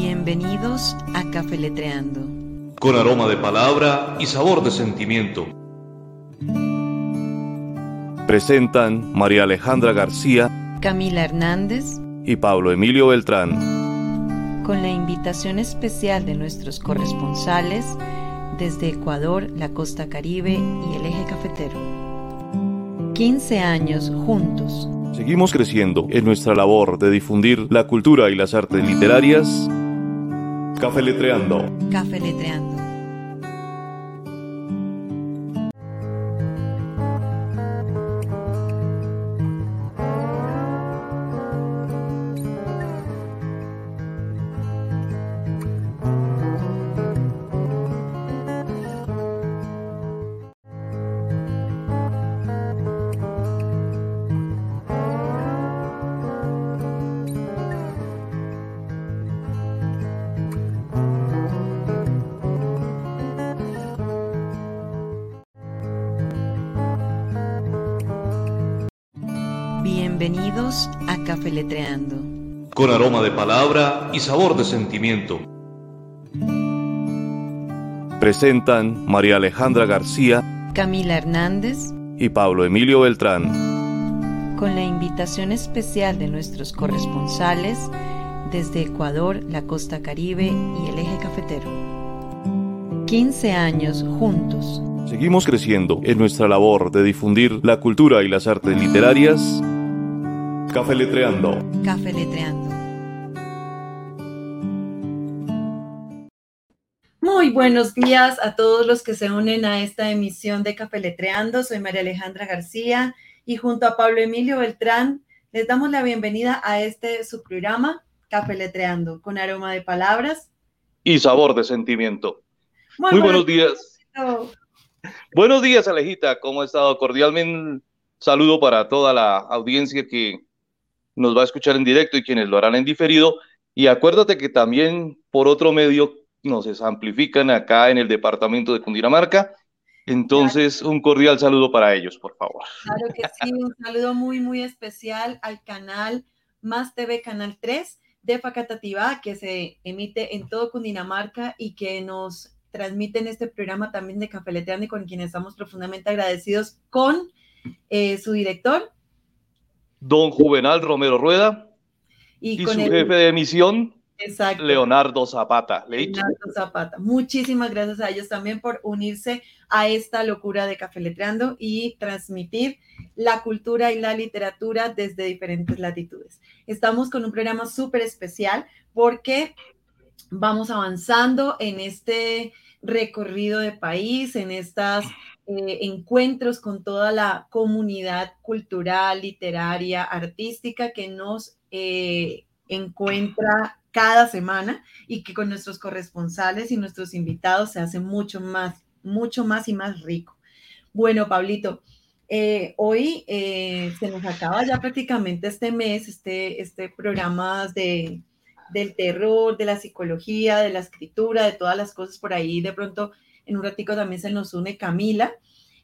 Bienvenidos a Café Letreando. Con aroma de palabra y sabor de sentimiento. Presentan María Alejandra García, Camila Hernández y Pablo Emilio Beltrán. Con la invitación especial de nuestros corresponsales desde Ecuador, la costa caribe y el eje cafetero. 15 años juntos. Seguimos creciendo en nuestra labor de difundir la cultura y las artes literarias. Café Letreando. Café Letreando. Bienvenidos a Café Letreando. Con aroma de palabra y sabor de sentimiento. Presentan María Alejandra García, Camila Hernández y Pablo Emilio Beltrán. Con la invitación especial de nuestros corresponsales desde Ecuador, la costa caribe y el eje cafetero. 15 años juntos. Seguimos creciendo en nuestra labor de difundir la cultura y las artes literarias. Café Letreando. Café Letreando. Muy buenos días a todos los que se unen a esta emisión de Café Letreando. Soy María Alejandra García y junto a Pablo Emilio Beltrán les damos la bienvenida a este subprograma Café Letreando, con aroma de palabras y sabor de sentimiento. Muy buenos días. Buenos días, Alejita. ¿Cómo ha estado? Cordialmente saludo para toda la audiencia que nos va a escuchar en directo y quienes lo harán en diferido, y acuérdate que también por otro medio nos amplifican acá en el departamento de Cundinamarca, entonces claro. Un cordial saludo para ellos, por favor. Claro que sí, un saludo muy muy especial al canal Más TV, Canal 3 de Facatativá, que se emite en todo Cundinamarca y que nos transmiten este programa también de Café Letreando, y con quienes estamos profundamente agradecidos con su director, don Juvenal Romero Rueda, y con su jefe de emisión, exacto, Leonardo Zapata. Leonardo Zapata. Muchísimas gracias a ellos también por unirse a esta locura de Café Letreando y transmitir la cultura y la literatura desde diferentes latitudes. Estamos con un programa súper especial porque vamos avanzando en este recorrido de país, en estas encuentros con toda la comunidad cultural, literaria, artística que nos encuentra cada semana, y que con nuestros corresponsales y nuestros invitados se hace mucho más y más rico. Bueno, Pablito, hoy se nos acaba ya prácticamente este mes, este programa del terror, de la psicología, de la escritura, de todas las cosas por ahí. De pronto en un ratico también se nos une Camila,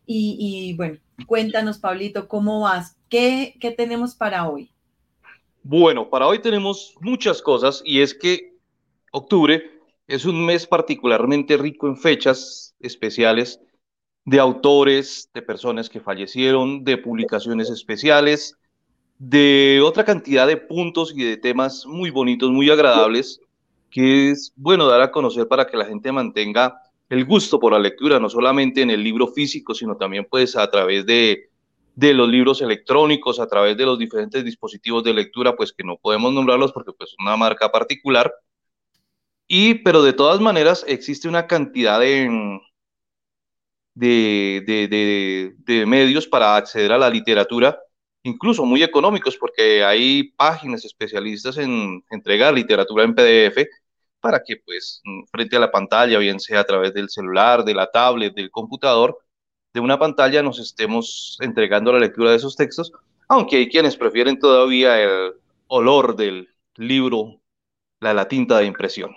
y bueno, cuéntanos, Pablito, ¿cómo vas? ¿Qué tenemos para hoy? Bueno, para hoy tenemos muchas cosas, y es que octubre es un mes particularmente rico en fechas especiales de autores, de personas que fallecieron, de publicaciones especiales, de otra cantidad de puntos y de temas muy bonitos, muy agradables, que es bueno dar a conocer para que la gente mantenga el gusto por la lectura, no solamente en el libro físico, sino también pues a través de los libros electrónicos, a través de los diferentes dispositivos de lectura, pues que no podemos nombrarlos porque pues es una marca particular. Pero de todas maneras existe una cantidad de medios para acceder a la literatura, incluso muy económicos, porque hay páginas especialistas en entregar literatura en PDF, para que pues frente a la pantalla, bien sea a través del celular, de la tablet, del computador, de una pantalla nos estemos entregando la lectura de esos textos, aunque hay quienes prefieren todavía el olor del libro, la tinta de impresión.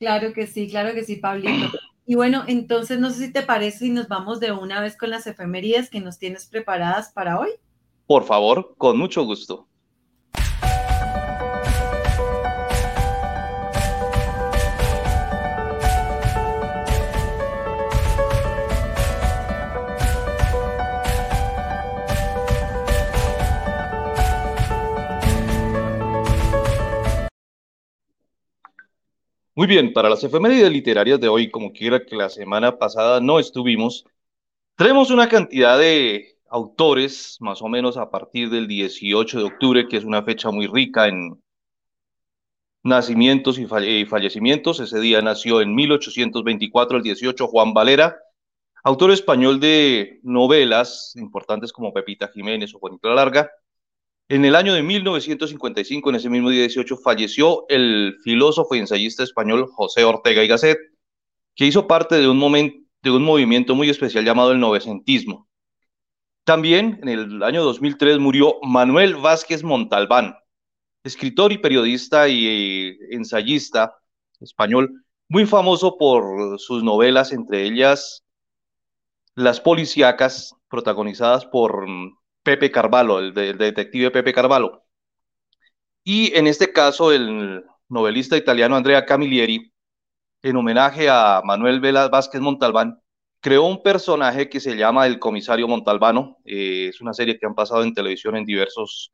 Claro que sí, Pablito. Y bueno, entonces no sé si te parece si nos vamos de una vez con las efemérides que nos tienes preparadas para hoy. Por favor, con mucho gusto. Muy bien, para las efemérides literarias de hoy, como quiera que la semana pasada no estuvimos, tenemos una cantidad de autores, más o menos a partir del 18 de octubre, que es una fecha muy rica en nacimientos y fallecimientos. Ese día nació en 1824, el 18, Juan Valera, autor español de novelas importantes como Pepita Jiménez o Juanita Larga. En el año de 1955, en ese mismo día 18, falleció el filósofo y ensayista español José Ortega y Gasset, que hizo parte de un movimiento muy especial llamado el novecentismo. También, en el año 2003, murió Manuel Vázquez Montalbán, escritor y periodista y ensayista español, muy famoso por sus novelas, entre ellas las policíacas, protagonizadas por Pepe Carvalho, el detective Pepe Carvalho. Y en este caso, el novelista italiano Andrea Camilleri, en homenaje a Manuel Vázquez Montalbán, creó un personaje que se llama El Comisario Montalbano. Es una serie que han pasado en televisión en diversos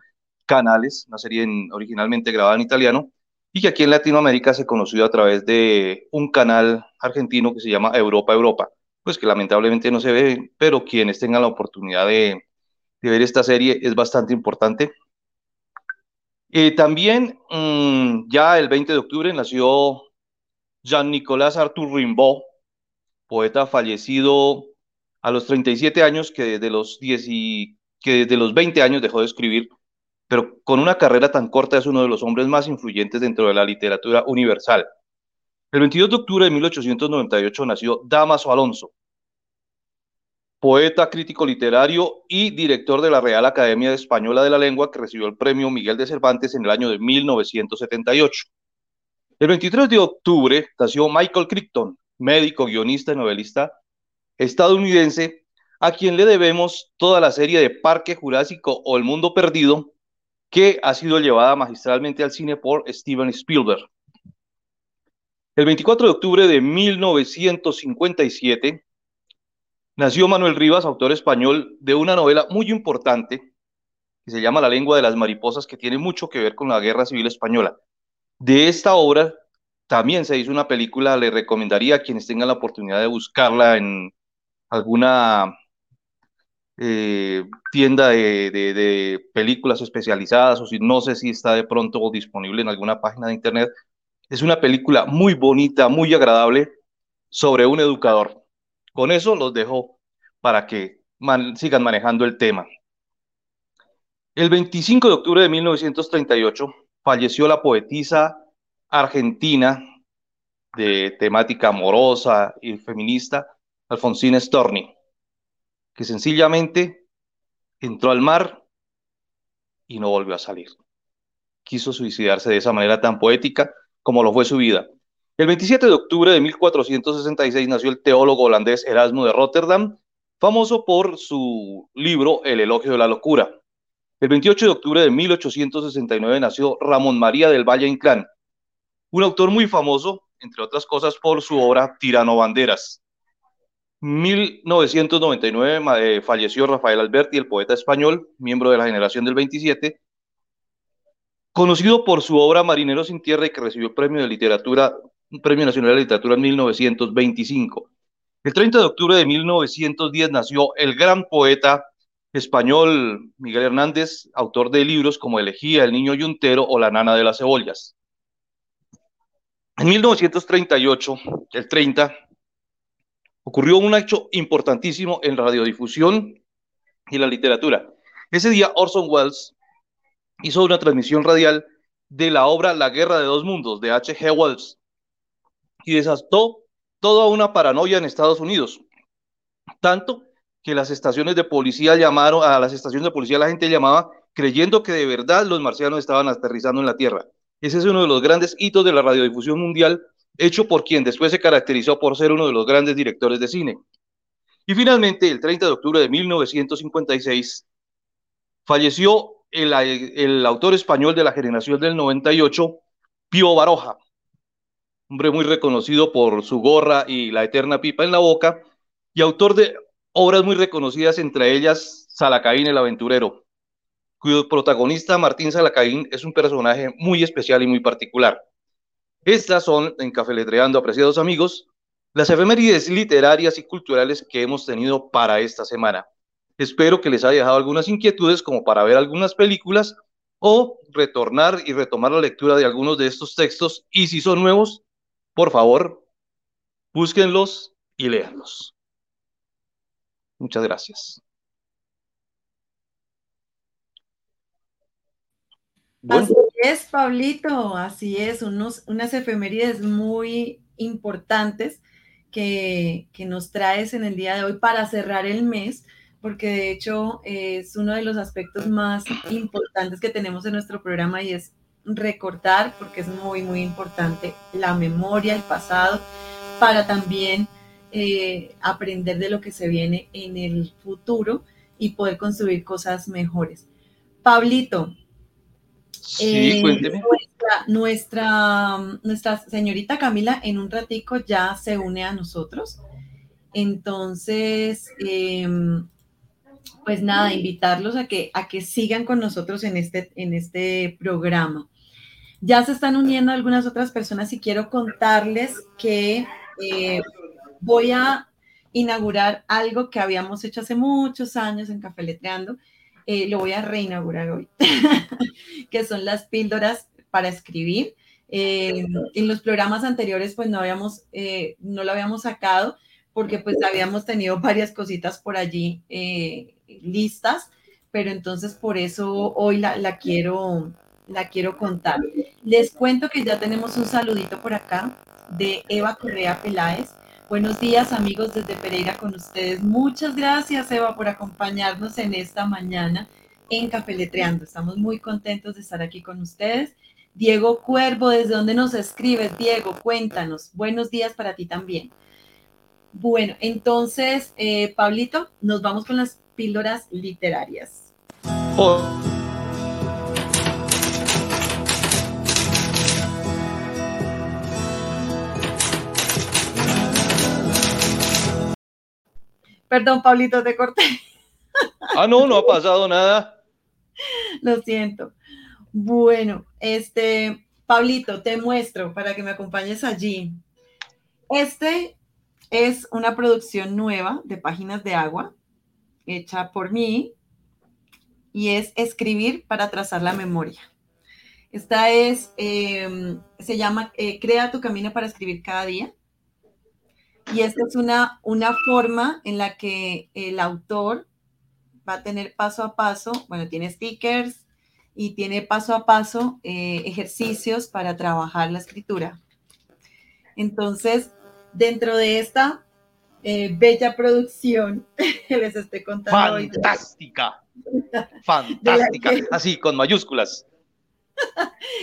canales, una serie originalmente grabada en italiano, y que aquí en Latinoamérica se conoció a través de un canal argentino que se llama Europa Europa, pues que lamentablemente no se ve, pero quienes tengan la oportunidad de ver esta serie es bastante importante. También, ya el 20 de octubre nació Jean-Nicolas Arthur Rimbaud, poeta fallecido a los 37 años, que desde los 20 años dejó de escribir, pero con una carrera tan corta es uno de los hombres más influyentes dentro de la literatura universal. El 22 de octubre de 1898 nació Dámaso Alonso, poeta, crítico literario y director de la Real Academia Española de la Lengua, que recibió el premio Miguel de Cervantes en el año de 1978. El 23 de octubre nació Michael Crichton, médico, guionista y novelista estadounidense, a quien le debemos toda la serie de Parque Jurásico o El Mundo Perdido, que ha sido llevada magistralmente al cine por Steven Spielberg. El 24 de octubre de 1957, nació Manuel Rivas, autor español de una novela muy importante que se llama La lengua de las mariposas, que tiene mucho que ver con la Guerra Civil Española. De esta obra también se hizo una película. Le recomendaría a quienes tengan la oportunidad de buscarla en alguna tienda de películas especializadas, o si no sé si está de pronto disponible en alguna página de internet. Es una película muy bonita, muy agradable, sobre un educador. Con eso los dejo para que sigan manejando el tema. El 25 de octubre de 1938 falleció la poetisa argentina de temática amorosa y feminista, Alfonsina Storni, que sencillamente entró al mar y no volvió a salir. Quiso suicidarse de esa manera tan poética como lo fue su vida. El 27 de octubre de 1466 nació el teólogo holandés Erasmo de Rotterdam, famoso por su libro El elogio de la locura. El 28 de octubre de 1869 nació Ramón María del Valle Inclán, un autor muy famoso, entre otras cosas, por su obra Tirano Banderas. En 1999 falleció Rafael Alberti, el poeta español, miembro de la generación del 27, conocido por su obra Marinero sin tierra, y que recibió el premio de literatura, un Premio Nacional de Literatura en 1925. El 30 de octubre de 1910 nació el gran poeta español Miguel Hernández, autor de libros como Elegía, El niño yuntero o La nana de las cebollas. En 1938, el 30, ocurrió un hecho importantísimo en radiodifusión y la literatura. Ese día Orson Welles hizo una transmisión radial de la obra La guerra de dos mundos, de H.G. Wells, y desató toda una paranoia en Estados Unidos, tanto que a las estaciones de policía la gente llamaba creyendo que de verdad los marcianos estaban aterrizando en la Tierra. Ese es uno de los grandes hitos de la radiodifusión mundial, hecho por quien después se caracterizó por ser uno de los grandes directores de cine. Y finalmente, el 30 de octubre de 1956, falleció el autor español de la generación del 98, Pío Baroja, hombre muy reconocido por su gorra y la eterna pipa en la boca, y autor de obras muy reconocidas, entre ellas Salacaín el aventurero, cuyo protagonista Martín Salacaín es un personaje muy especial y muy particular. Estas son, en Café Letreando, apreciados amigos, las efemérides literarias y culturales que hemos tenido para esta semana. Espero que les haya dejado algunas inquietudes como para ver algunas películas o retornar y retomar la lectura de algunos de estos textos. Y si son nuevos, por favor, búsquenlos y léanlos. Muchas gracias. Bueno. Así es, Pablito, así es, unas efemérides muy importantes que nos traes en el día de hoy para cerrar el mes, porque de hecho es uno de los aspectos más importantes que tenemos en nuestro programa y es recordar, porque es muy, muy importante la memoria, el pasado, para también aprender de lo que se viene en el futuro y poder construir cosas mejores. Pablito. Sí, cuénteme. Nuestra señorita Camila en un ratico ya se une a nosotros. Entonces, pues nada, invitarlos a que sigan con nosotros en este programa. Ya se están uniendo algunas otras personas y quiero contarles que voy a inaugurar algo que habíamos hecho hace muchos años en Café Letreando. Lo voy a reinaugurar hoy, que son las píldoras para escribir. En los programas anteriores, pues no lo habíamos sacado porque pues habíamos tenido varias cositas por allí listas, pero entonces por eso hoy la quiero contar. Les cuento que ya tenemos un saludito por acá de Eva Correa Peláez. Buenos días, amigos, desde Pereira con ustedes. Muchas gracias, Eva, por acompañarnos en esta mañana en Café Letreando. Estamos muy contentos de estar aquí con ustedes. Diego Cuervo, ¿desde dónde nos escribes? Diego, cuéntanos. Buenos días para ti también. Bueno, entonces, Pablito, nos vamos con las píldoras literarias. Perdón, Pablito, te corté. Ah, no ha pasado nada. Lo siento. Bueno, Pablito, te muestro para que me acompañes allí. Este es una producción nueva de Páginas de Agua, hecha por mí, y es Escribir para trazar la memoria. Esta es, se llama Crea tu Camino para Escribir Cada Día. Y esta es una forma en la que el autor va a tener paso a paso, bueno, tiene stickers y tiene paso a paso ejercicios para trabajar la escritura. Entonces, dentro de esta bella producción que les estoy contando hoy. Fantástica, así con mayúsculas.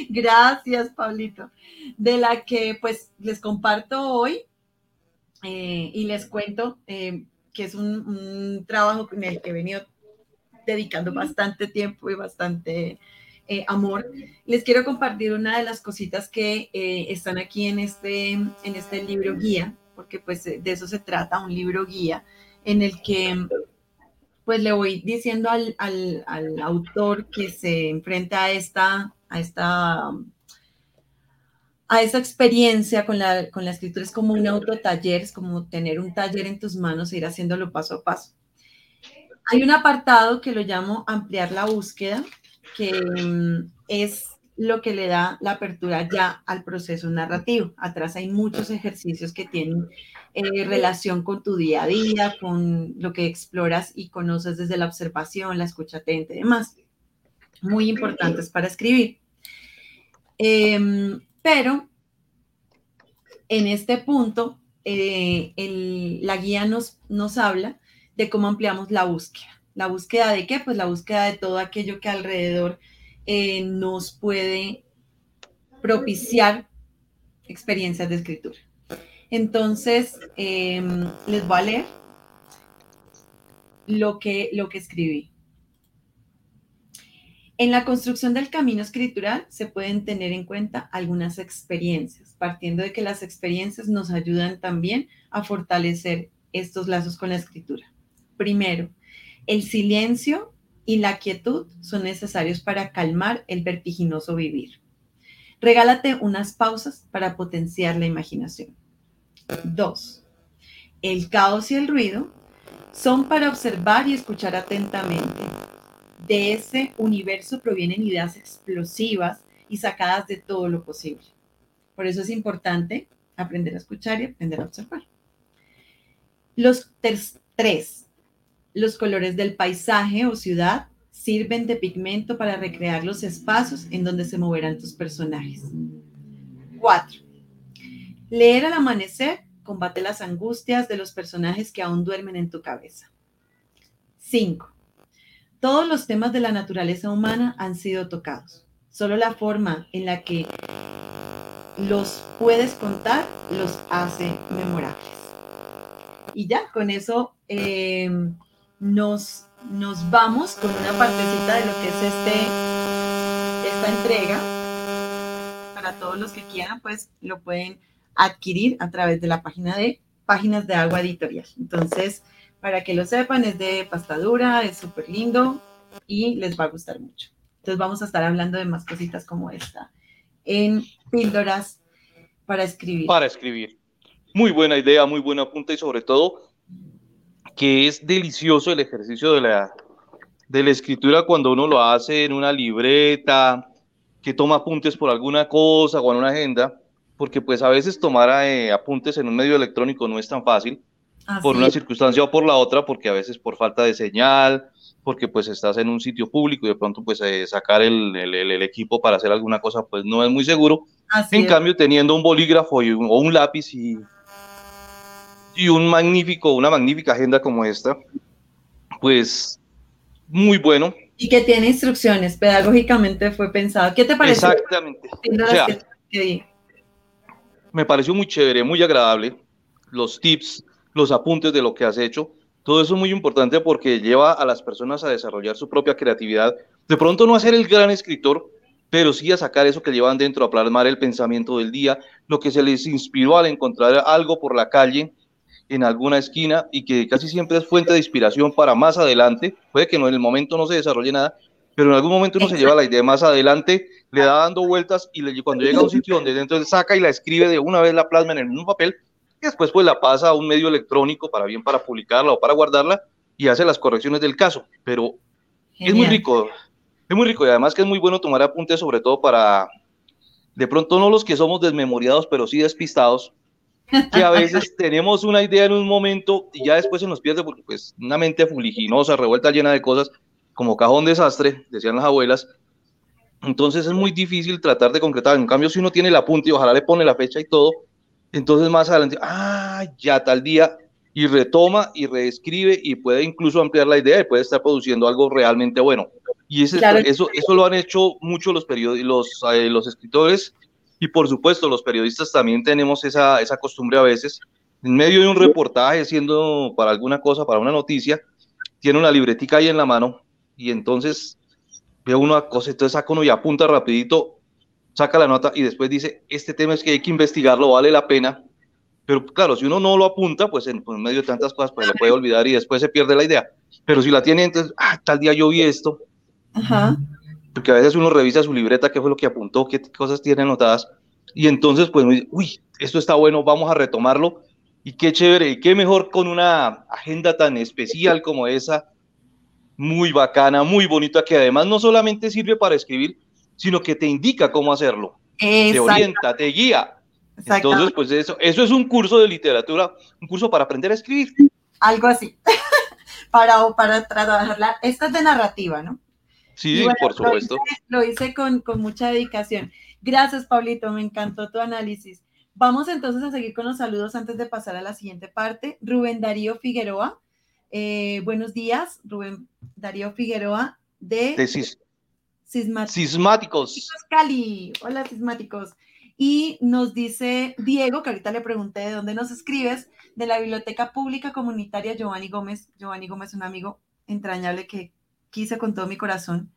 Gracias, Pablito. De la que pues les comparto hoy. Y les cuento que es un trabajo en el que he venido dedicando bastante tiempo y bastante amor. Les quiero compartir una de las cositas que están aquí en este libro guía, porque pues de eso se trata, un libro guía, en el que pues le voy diciendo al autor que se enfrenta a esa experiencia con la escritura. Es como un autotaller, es como tener un taller en tus manos e ir haciéndolo paso a paso. Hay un apartado que lo llamo ampliar la búsqueda, que es lo que le da la apertura ya al proceso narrativo. Atrás hay muchos ejercicios que tienen relación con tu día a día, con lo que exploras y conoces desde la observación, la escucha atenta y demás. Muy importantes para escribir. Pero en este punto, la guía nos habla de cómo ampliamos la búsqueda. ¿La búsqueda de qué? Pues la búsqueda de todo aquello que alrededor nos puede propiciar experiencias de escritura. Entonces, les voy a leer lo que escribí. En la construcción del camino escritural se pueden tener en cuenta algunas experiencias, partiendo de que las experiencias nos ayudan también a fortalecer estos lazos con la escritura. Primero, el silencio y la quietud son necesarios para calmar el vertiginoso vivir. Regálate unas pausas para potenciar la imaginación. 2. El caos y el ruido son para observar y escuchar atentamente. De ese universo provienen ideas explosivas y sacadas de todo lo posible. Por eso es importante aprender a escuchar y aprender a observar. 3. Los colores del paisaje o ciudad sirven de pigmento para recrear los espacios en donde se moverán tus personajes. 4. Leer al amanecer combate las angustias de los personajes que aún duermen en tu cabeza. 5. Todos los temas de la naturaleza humana han sido tocados. Solo la forma en la que los puedes contar los hace memorables. Y ya, con eso nos vamos con una partecita de lo que es esta entrega. Para todos los que quieran, pues lo pueden adquirir a través de la página de Páginas de Agua Editorial. Entonces, para que lo sepan, es de pasta dura, es súper lindo y les va a gustar mucho. Entonces, vamos a estar hablando de más cositas como esta en Píldoras para escribir. Para escribir. Muy buena idea, muy buena punta y sobre todo que es delicioso el ejercicio de la escritura cuando uno lo hace en una libreta, que toma apuntes por alguna cosa o en una agenda, porque pues a veces tomar apuntes en un medio electrónico no es tan fácil. Así por una circunstancia o por la otra, porque a veces por falta de señal, porque pues estás en un sitio público y de pronto pues sacar el equipo para hacer alguna cosa pues no es muy seguro. Así en cambio teniendo un bolígrafo y o un lápiz y una magnífica agenda como esta, pues muy bueno. Y que tiene instrucciones, pedagógicamente fue pensado. ¿Qué te pareció? Exactamente. O sea, me pareció muy chévere, muy agradable, los tips, los apuntes de lo que has hecho, todo eso es muy importante porque lleva a las personas a desarrollar su propia creatividad, de pronto no a ser el gran escritor, pero sí a sacar eso que llevan dentro, a plasmar el pensamiento del día, lo que se les inspiró al encontrar algo por la calle, en alguna esquina, y que casi siempre es fuente de inspiración para más adelante. Puede que no, en el momento no se desarrolle nada, pero en algún momento uno se lleva la idea más adelante, le da dando vueltas, y cuando llega a un sitio donde dentro saca y la escribe de una vez, la plasma en el mismo papel, y después pues la pasa a un medio electrónico para publicarla o para guardarla, y hace las correcciones del caso, pero genial. Es muy rico, y además que es muy bueno tomar apuntes, sobre todo para, de pronto no los que somos desmemoriados, pero sí despistados, que a veces tenemos una idea en un momento y ya después se nos pierde porque pues una mente fuliginosa, revuelta, llena de cosas, como cajón desastre, decían las abuelas. Entonces es muy difícil tratar de concretar. En cambio, si uno tiene el apunte y ojalá le pone la fecha y todo, entonces más adelante, ya tal día, y retoma y reescribe y puede incluso ampliar la idea y puede estar produciendo algo realmente bueno. Y claro. Eso lo han hecho mucho los escritores. Y por supuesto, los periodistas también tenemos esa costumbre a veces, en medio de un reportaje, siendo para alguna cosa, para una noticia, tiene una libretica ahí en la mano, y entonces ve una cosa, entonces saca uno y apunta rapidito, saca la nota, y después dice, este tema es que hay que investigarlo, vale la pena, pero claro, si uno no lo apunta, pues en medio de tantas cosas, pues lo puede olvidar, y después se pierde la idea, pero si la tiene, entonces, tal día yo vi esto. Ajá. Porque a veces uno revisa su libreta, qué fue lo que apuntó, qué cosas tiene anotadas, y entonces pues esto está bueno, vamos a retomarlo, y qué chévere, y qué mejor con una agenda tan especial como esa, muy bacana, muy bonita, que además no solamente sirve para escribir, sino que te indica cómo hacerlo, te orienta, te guía. Entonces pues eso es un curso de literatura, un curso para aprender a escribir. Algo así, para trabajarla, esta es de narrativa, ¿no? Sí, bueno, por supuesto. Lo hice con mucha dedicación. Gracias, Pablito, me encantó tu análisis. Vamos entonces a seguir con los saludos antes de pasar a la siguiente parte. Rubén Darío Figueroa. Buenos días, Rubén Darío Figueroa de Sismáticos. Cali. Hola, Sismáticos. Y nos dice Diego, que ahorita le pregunté de dónde nos escribes, de la Biblioteca Pública Comunitaria Giovanni Gómez. Giovanni Gómez, un amigo entrañable que quise con todo mi corazón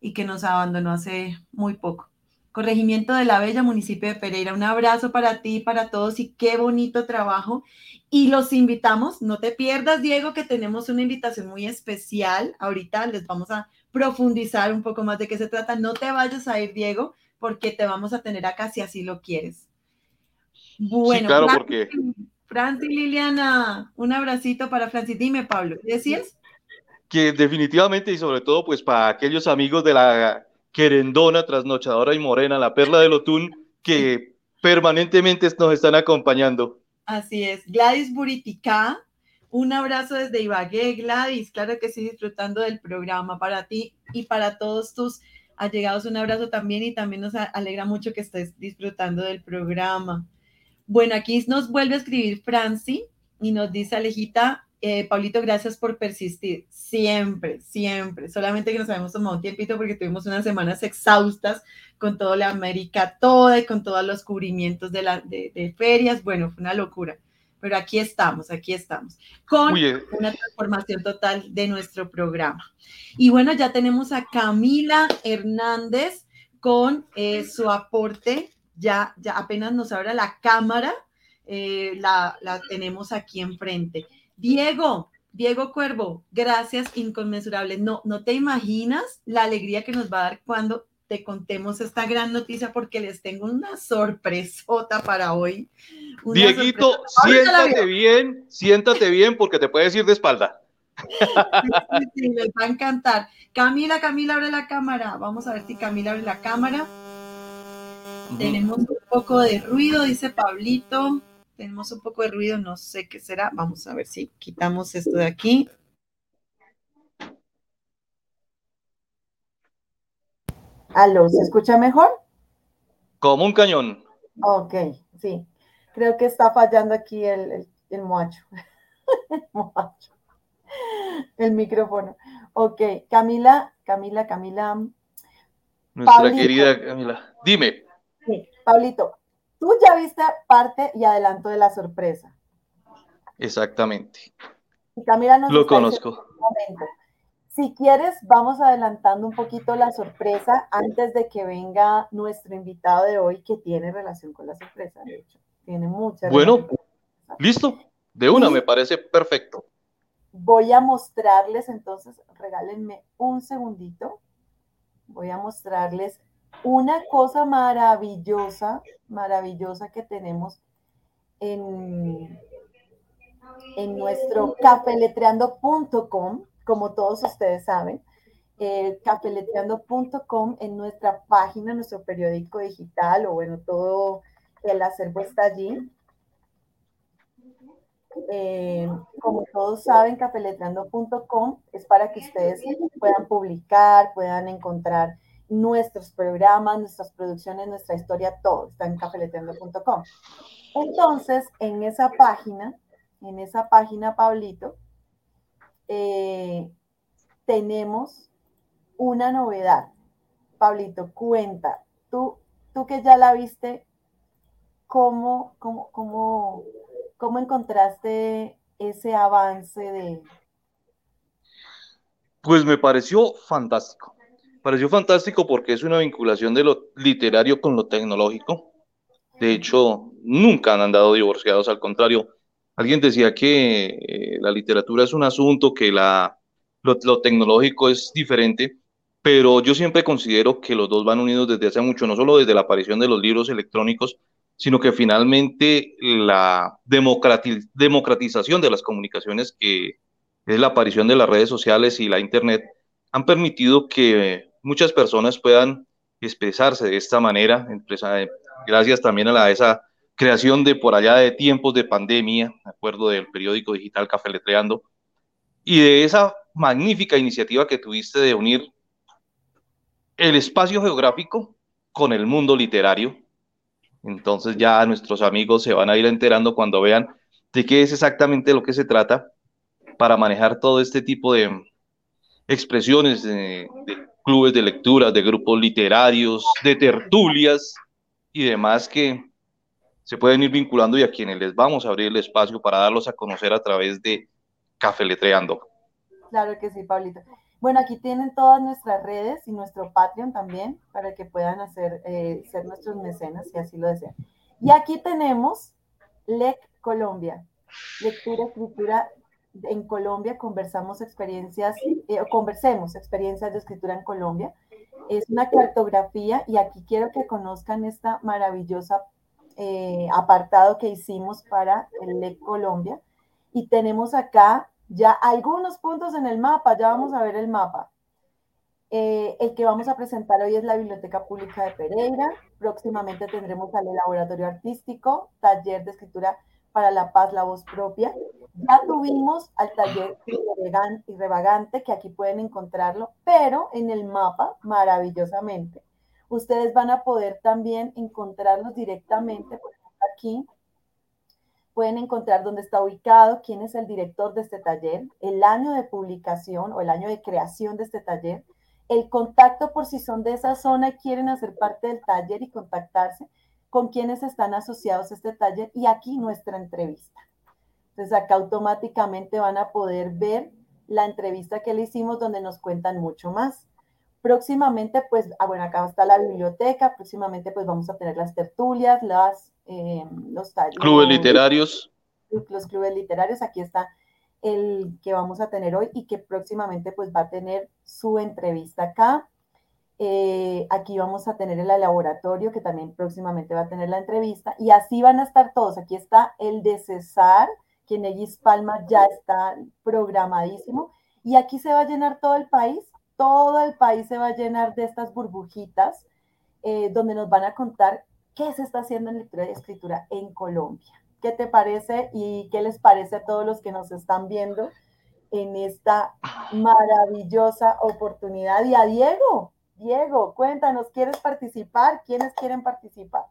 y que nos abandonó hace muy poco. Corregimiento de la Bella, municipio de Pereira. Un abrazo para ti, para todos, y qué bonito trabajo. Y los invitamos, no te pierdas, Diego, que tenemos una invitación muy especial. Ahorita les vamos a profundizar un poco más de qué se trata. No te vayas a ir, Diego, porque te vamos a tener acá si así lo quieres. Bueno, sí, claro, Franci, porque... Franci, Liliana, un abracito para Franci. Dime, Pablo, ¿decías? Que definitivamente, y sobre todo pues para aquellos amigos de la querendona, trasnochadora y morena, la perla del Otún, que permanentemente nos están acompañando. Así es. Gladys Buriticá, un abrazo desde Ibagué. Gladys, claro que sí, disfrutando del programa. Para ti y para todos tus allegados, un abrazo también, y también nos alegra mucho que estés disfrutando del programa. Bueno, aquí nos vuelve a escribir Franci y nos dice Alejita, Pablito, gracias por persistir, siempre, siempre, solamente que nos habíamos tomado un tiempito porque tuvimos unas semanas exhaustas con toda la América toda y con todos los cubrimientos de ferias. Bueno, fue una locura, pero aquí estamos, con una transformación total de nuestro programa. Y bueno, ya tenemos a Camila Hernández con su aporte, ya apenas nos abra la cámara, la tenemos aquí enfrente. Diego Cuervo, gracias inconmensurables. No te imaginas la alegría que nos va a dar cuando te contemos esta gran noticia, porque les tengo una sorpresota para hoy. Dieguito, siéntate bien porque te puedes ir de espalda. Sí, les va a encantar. Camila, abre la cámara. Vamos a ver si Camila abre la cámara. Tenemos un poco de ruido, dice Pablito. Tenemos un poco de ruido, no sé qué será. Vamos a ver si quitamos esto de aquí. Aló, ¿se escucha mejor? Como un cañón. Ok, sí. Creo que está fallando aquí el moacho. El moacho. El micrófono. Ok, Camila. Nuestra Pablito, querida Camila. Dime. Sí, Pablito. Tú ya viste parte y adelanto de la sorpresa. Exactamente. Y Camila nos lo conozco. Si quieres, vamos adelantando un poquito la sorpresa antes de que venga nuestro invitado de hoy, que tiene relación con la sorpresa, de hecho. Tiene mucha relación. Bueno, listo. De una, sí. Me parece perfecto. Voy a mostrarles, entonces, regálenme un segundito. Voy a mostrarles una cosa maravillosa que tenemos en nuestro cafeletreando.com, como todos ustedes saben, cafeletreando.com, en nuestra página, nuestro periódico digital, o bueno, todo el acervo está allí. Como todos saben, cafeletreando.com es para que ustedes puedan publicar, puedan encontrar nuestros programas, nuestras producciones, nuestra historia, todo está en cafeletreando.com. Entonces, en esa página, Pablito, tenemos una novedad. Pablito, cuenta, tú que ya la viste, ¿cómo encontraste ese avance de...? Pues me pareció fantástico. Pareció fantástico porque es una vinculación de lo literario con lo tecnológico. De hecho, nunca han andado divorciados, al contrario. Alguien decía que la literatura es un asunto, que lo tecnológico es diferente, pero yo siempre considero que los dos van unidos desde hace mucho, no solo desde la aparición de los libros electrónicos, sino que finalmente la democratización de las comunicaciones, que es la aparición de las redes sociales y la internet, han permitido que muchas personas puedan expresarse de esta manera, gracias también a esa creación de por allá de tiempos de pandemia, de acuerdo, del periódico digital Café Letreando, y de esa magnífica iniciativa que tuviste de unir el espacio geográfico con el mundo literario. Entonces ya nuestros amigos se van a ir enterando cuando vean de qué es exactamente lo que se trata para manejar todo este tipo de expresiones de clubes de lectura, de grupos literarios, de tertulias y demás que se pueden ir vinculando y a quienes les vamos a abrir el espacio para darlos a conocer a través de Café Letreando. Claro que sí, Pablito. Bueno, aquí tienen todas nuestras redes y nuestro Patreon también para que puedan ser nuestros mecenas si así lo desean. Y aquí tenemos LEC Colombia, lectura, escritura en Colombia, conversemos experiencias de escritura en Colombia. Es una cartografía, y aquí quiero que conozcan esta maravillosa apartado que hicimos para el LEC Colombia, y tenemos acá ya algunos puntos en el mapa, ya vamos a ver el mapa. El que vamos a presentar hoy es la Biblioteca Pública de Pereira. Próximamente tendremos al Laboratorio Artístico, Taller de Escritura para la Paz, la Voz Propia. Ya tuvimos al Taller Irrevagante, que aquí pueden encontrarlo, pero en el mapa, maravillosamente. Ustedes van a poder también encontrarlos directamente, por ejemplo, aquí. Pueden encontrar dónde está ubicado, quién es el director de este taller, el año de publicación o el año de creación de este taller, el contacto por si son de esa zona y quieren hacer parte del taller y contactarse con quienes están asociados a este taller, y aquí nuestra entrevista. Entonces acá automáticamente van a poder ver la entrevista que le hicimos, donde nos cuentan mucho más. Próximamente, pues, acá está la biblioteca, próximamente pues vamos a tener las tertulias, los talleres. Clubes literarios. Los clubes literarios, aquí está el que vamos a tener hoy y que próximamente pues va a tener su entrevista acá. Aquí vamos a tener el laboratorio, que también próximamente va a tener la entrevista, y así van a estar todos. Aquí está el de César, que en Ellis Palma ya está programadísimo, y aquí se va a llenar todo el país se va a llenar de estas burbujitas donde nos van a contar qué se está haciendo en lectura y escritura en Colombia. ¿Qué te parece y qué les parece a todos los que nos están viendo en esta maravillosa oportunidad? Y a Diego, cuéntanos, ¿quieres participar? ¿Quiénes quieren participar?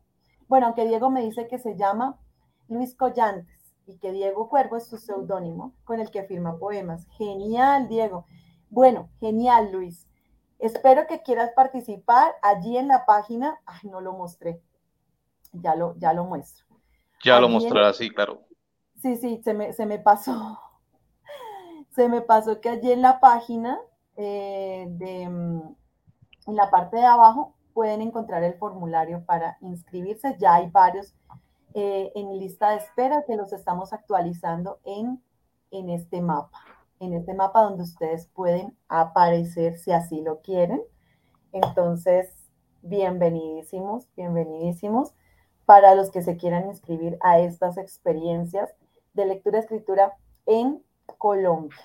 Bueno, aunque Diego me dice que se llama Luis Collantes y que Diego Cuervo es su seudónimo con el que firma poemas. Genial, Diego. Bueno, genial, Luis. Espero que quieras participar allí en la página. Ay, no lo mostré. Ya lo muestro. Ya lo mostrará, sí, claro. Sí, se me pasó que allí en la página, en la parte de abajo, pueden encontrar el formulario para inscribirse. Ya hay varios en lista de espera que los estamos actualizando en este mapa donde ustedes pueden aparecer si así lo quieren. Entonces, bienvenidísimos. Para los que se quieran inscribir a estas experiencias de lectura-escritura en Colombia.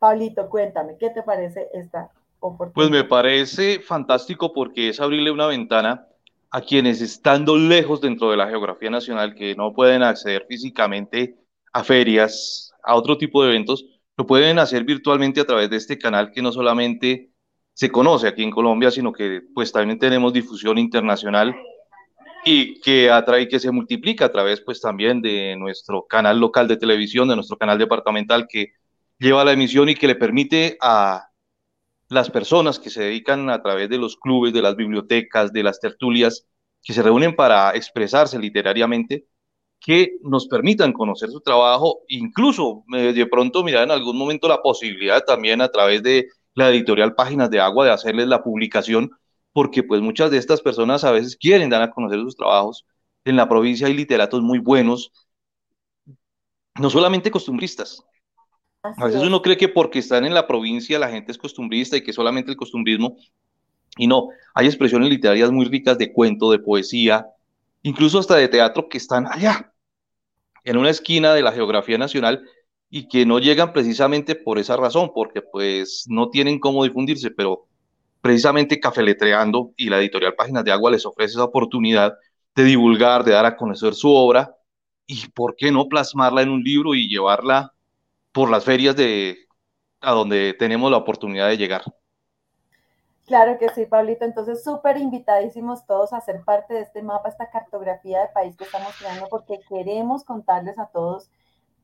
Pablito, cuéntame, ¿qué te parece esta oportunidad? Pues me parece fantástico, porque es abrirle una ventana a quienes, estando lejos dentro de la geografía nacional, que no pueden acceder físicamente a ferias, a otro tipo de eventos, lo pueden hacer virtualmente a través de este canal, que no solamente se conoce aquí en Colombia, sino que pues también tenemos difusión internacional, y que atrae, que se multiplica a través pues también de nuestro canal local de televisión, de nuestro canal departamental que lleva la emisión, y que le permite a las personas que se dedican a través de los clubes, de las bibliotecas, de las tertulias, que se reúnen para expresarse literariamente, que nos permitan conocer su trabajo, incluso de pronto mirar en algún momento la posibilidad también, a través de la editorial Páginas de Agua, de hacerles la publicación, porque pues muchas de estas personas a veces quieren dar a conocer sus trabajos. En la provincia hay literatos muy buenos, no solamente costumbristas. A veces uno cree que porque están en la provincia la gente es costumbrista y que solamente el costumbrismo, y no, hay expresiones literarias muy ricas de cuento, de poesía, incluso hasta de teatro, que están allá, en una esquina de la geografía nacional, y que no llegan precisamente por esa razón, porque pues no tienen cómo difundirse, pero precisamente Café Letreando y la editorial Páginas de Agua les ofrece esa oportunidad de divulgar, de dar a conocer su obra, y por qué no plasmarla en un libro y llevarla por las ferias a donde tenemos la oportunidad de llegar. Claro que sí, Pablito. Entonces, súper invitadísimos todos a ser parte de este mapa, esta cartografía de país que estamos creando, porque queremos contarles a todos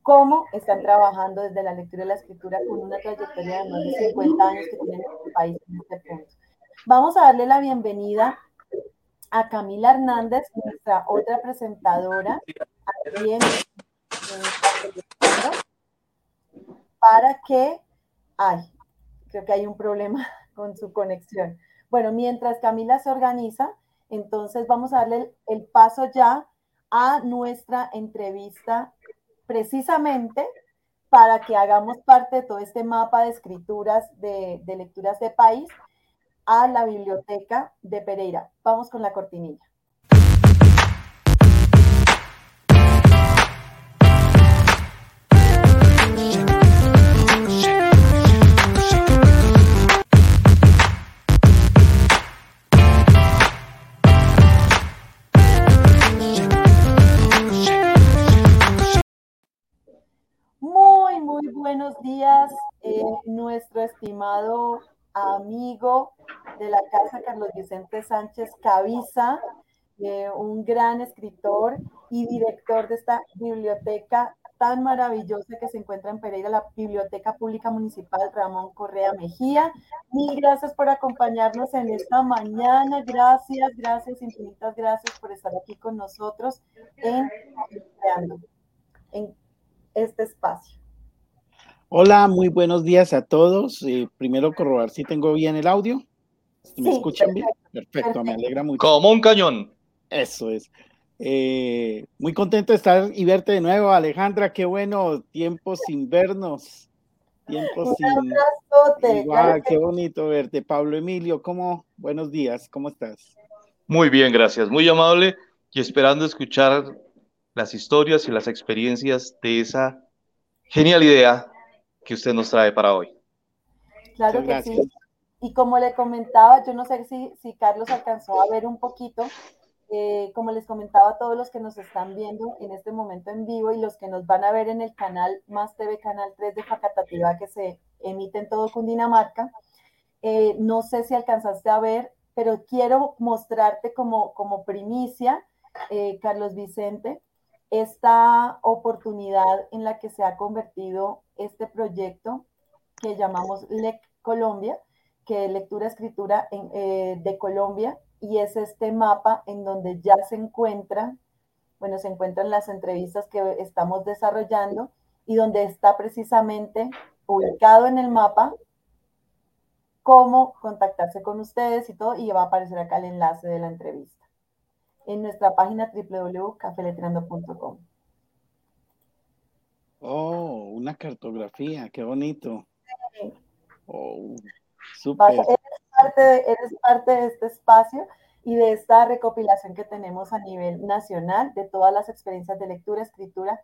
cómo están trabajando desde la lectura y la escritura, con una trayectoria de más de 50 años que tienen en el país en este punto. Vamos a darle la bienvenida a Camila Hernández, nuestra otra presentadora, aquí en para que... Ay, creo que hay un problema con su conexión. Bueno, mientras Camila se organiza, entonces vamos a darle el paso ya a nuestra entrevista, precisamente para que hagamos parte de todo este mapa de escrituras, de lecturas de país, a la biblioteca de Pereira. Vamos con la cortinilla. Buenos días, nuestro estimado amigo de la casa, Carlos Vicente Sánchez Cabiza, un gran escritor y director de esta biblioteca tan maravillosa que se encuentra en Pereira, la Biblioteca Pública Municipal Ramón Correa Mejía. Mil gracias por acompañarnos en esta mañana. Gracias, infinitas gracias por estar aquí con nosotros en este espacio. Hola, muy buenos días a todos. Primero corroborar si tengo bien el audio. ¿Me escuchan bien? Perfecto, me alegra mucho. Como un cañón. Eso es. Muy contento de estar y verte de nuevo, Alejandra. Qué bueno, tiempo sin vernos. Un abrazote. Igual, qué bonito verte. Pablo Emilio, buenos días, ¿cómo estás? Muy bien, gracias. Muy amable y esperando escuchar las historias y las experiencias de esa genial idea que usted nos trae para hoy. Claro que sí, y como le comentaba, yo no sé si Carlos alcanzó a ver un poquito, como les comentaba a todos los que nos están viendo en este momento en vivo y los que nos van a ver en el canal Más TV, Canal 3 de Facatativá, que se emite en todo Cundinamarca, no sé si alcanzaste a ver, pero quiero mostrarte como primicia, Carlos Vicente, esta oportunidad en la que se ha convertido este proyecto que llamamos LEC Colombia, que es Lectura Escritura de Colombia, y es este mapa en donde ya se encuentran las entrevistas que estamos desarrollando y donde está precisamente ubicado en el mapa cómo contactarse con ustedes y todo, y va a aparecer acá el enlace de la entrevista en nuestra página www.cafeletreando.com. Oh, una cartografía, qué bonito. Sí. Oh, súper. Eres parte de este espacio y de esta recopilación que tenemos a nivel nacional de todas las experiencias de lectura, escritura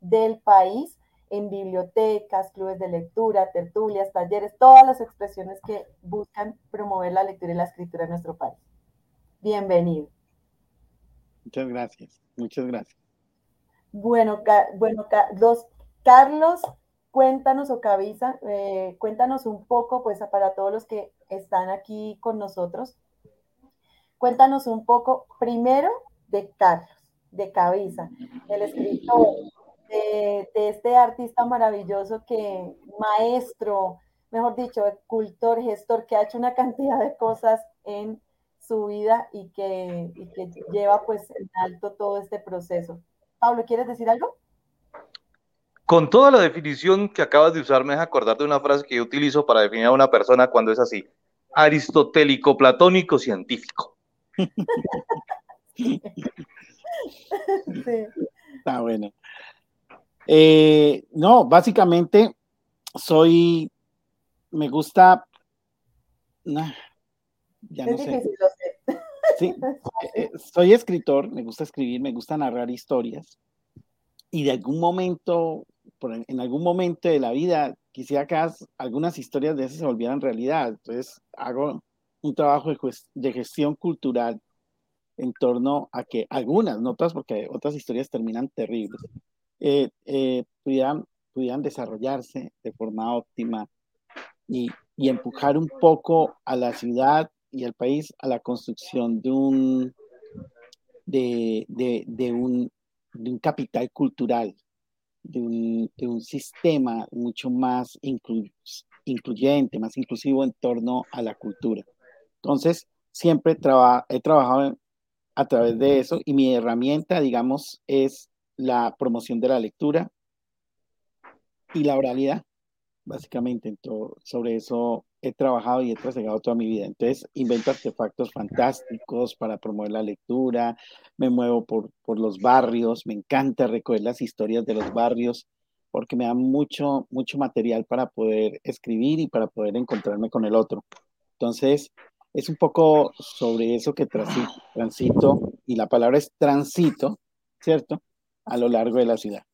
del país, en bibliotecas, clubes de lectura, tertulias, talleres, todas las expresiones que buscan promover la lectura y la escritura en nuestro país. Bienvenido. Muchas gracias. Bueno, Carlos, cuéntanos, o Cabiza, cuéntanos un poco, pues para todos los que están aquí con nosotros, cuéntanos un poco primero de Carlos, de Cabiza, el escritor, de este artista maravilloso que, maestro, mejor dicho, cultor, gestor, que ha hecho una cantidad de cosas en su vida y que lleva pues en alto todo este proceso. Pablo, ¿quieres decir algo? Con toda la definición que acabas de usar, me deja acordar de una frase que yo utilizo para definir a una persona cuando es así: aristotélico, platónico, científico. Sí. Está bueno. No, básicamente me gusta... Ya no sé. Sí, soy escritor, me gusta escribir, me gusta narrar historias y en algún momento de la vida quisiera que algunas historias de esas se volvieran realidad. Entonces hago un trabajo de gestión cultural en torno a que algunas, no todas, porque otras historias terminan terribles, pudieran desarrollarse de forma óptima y empujar un poco a la ciudad y al país a la construcción de un capital cultural, de un sistema mucho más incluyente, más inclusivo en torno a la cultura. Entonces, siempre he trabajado a través de eso, y mi herramienta, digamos, es la promoción de la lectura y la oralidad. Básicamente, sobre eso he trabajado y he trasegado toda mi vida. Entonces, invento artefactos fantásticos para promover la lectura, me muevo por los barrios, me encanta recoger las historias de los barrios, porque me da mucho, mucho material para poder escribir y para poder encontrarme con el otro. Entonces, es un poco sobre eso que transito, y la palabra es tránsito, ¿cierto?, a lo largo de la ciudad.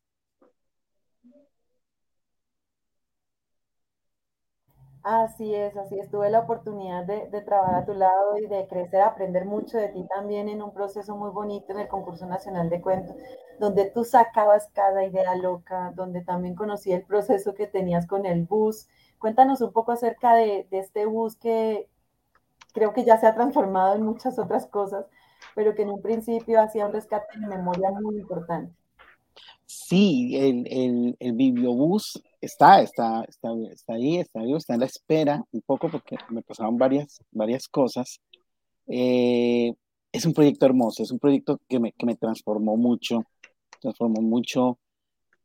Así es, tuve la oportunidad de trabajar a tu lado y de crecer, aprender mucho de ti también en un proceso muy bonito en el Concurso Nacional de Cuentos, donde tú sacabas cada idea loca, donde también conocí el proceso que tenías con el bus. Cuéntanos un poco acerca de este bus que creo que ya se ha transformado en muchas otras cosas, pero que en un principio hacía un rescate de memoria muy importante. Sí, el bibliobús está ahí, está vivo, está en la espera un poco porque me pasaron varias cosas. Es un proyecto hermoso, es un proyecto que me transformó mucho,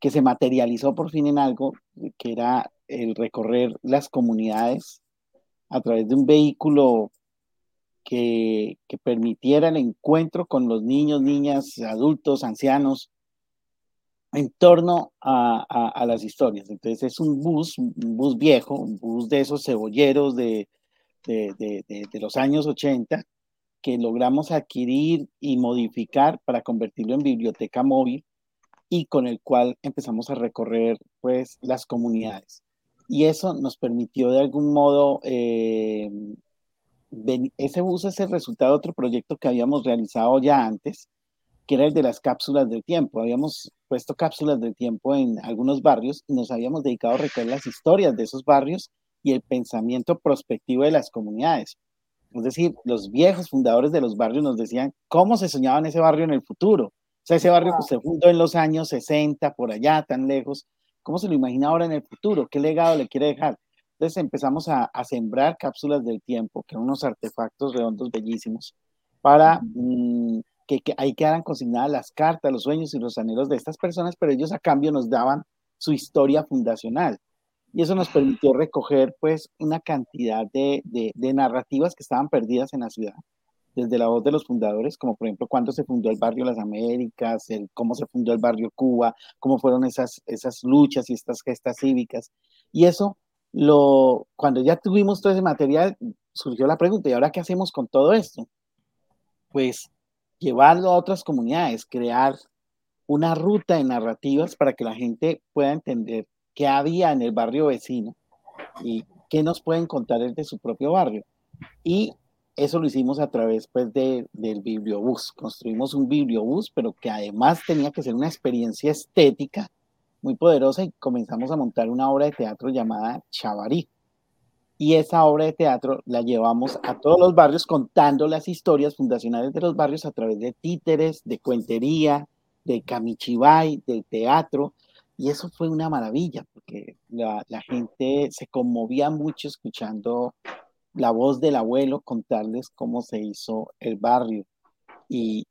que se materializó por fin en algo, que era el recorrer las comunidades a través de un vehículo que permitiera el encuentro con los niños, niñas, adultos, ancianos, en torno a las historias. Entonces es un bus viejo, un bus de esos cebolleros de los años 80, que logramos adquirir y modificar para convertirlo en biblioteca móvil, y con el cual empezamos a recorrer pues las comunidades. Y eso nos permitió de algún modo, ese bus es el resultado de otro proyecto que habíamos realizado ya antes, que era el de las cápsulas del tiempo. Habíamos puesto cápsulas del tiempo en algunos barrios y nos habíamos dedicado a recorrer las historias de esos barrios y el pensamiento prospectivo de las comunidades. Es decir, los viejos fundadores de los barrios nos decían cómo se soñaba en ese barrio en el futuro. O sea, ese barrio que se fundó en los años 60, por allá, tan lejos, ¿cómo se lo imagina ahora en el futuro? ¿Qué legado le quiere dejar? Entonces empezamos a sembrar cápsulas del tiempo, que eran unos artefactos redondos bellísimos, para... que ahí quedaran consignadas las cartas, los sueños y los anhelos de estas personas, pero ellos a cambio nos daban su historia fundacional. Y eso nos permitió recoger pues una cantidad de narrativas que estaban perdidas en la ciudad, desde la voz de los fundadores, como por ejemplo cuándo se fundó el barrio Las Américas, cómo se fundó el barrio Cuba, cómo fueron esas luchas y estas gestas cívicas. Y eso, cuando ya tuvimos todo ese material, surgió la pregunta, ¿y ahora qué hacemos con todo esto? Pues llevarlo a otras comunidades, crear una ruta de narrativas para que la gente pueda entender qué había en el barrio vecino y qué nos pueden contar desde su propio barrio. Y eso lo hicimos a través pues, del bibliobús. Construimos un bibliobús, pero que además tenía que ser una experiencia estética muy poderosa, y comenzamos a montar una obra de teatro llamada Chavarí. Y esa obra de teatro la llevamos a todos los barrios contando las historias fundacionales de los barrios a través de títeres, de cuentería, de camichibay, del teatro. Y eso fue una maravilla, porque la gente se conmovía mucho escuchando la voz del abuelo contarles cómo se hizo el barrio y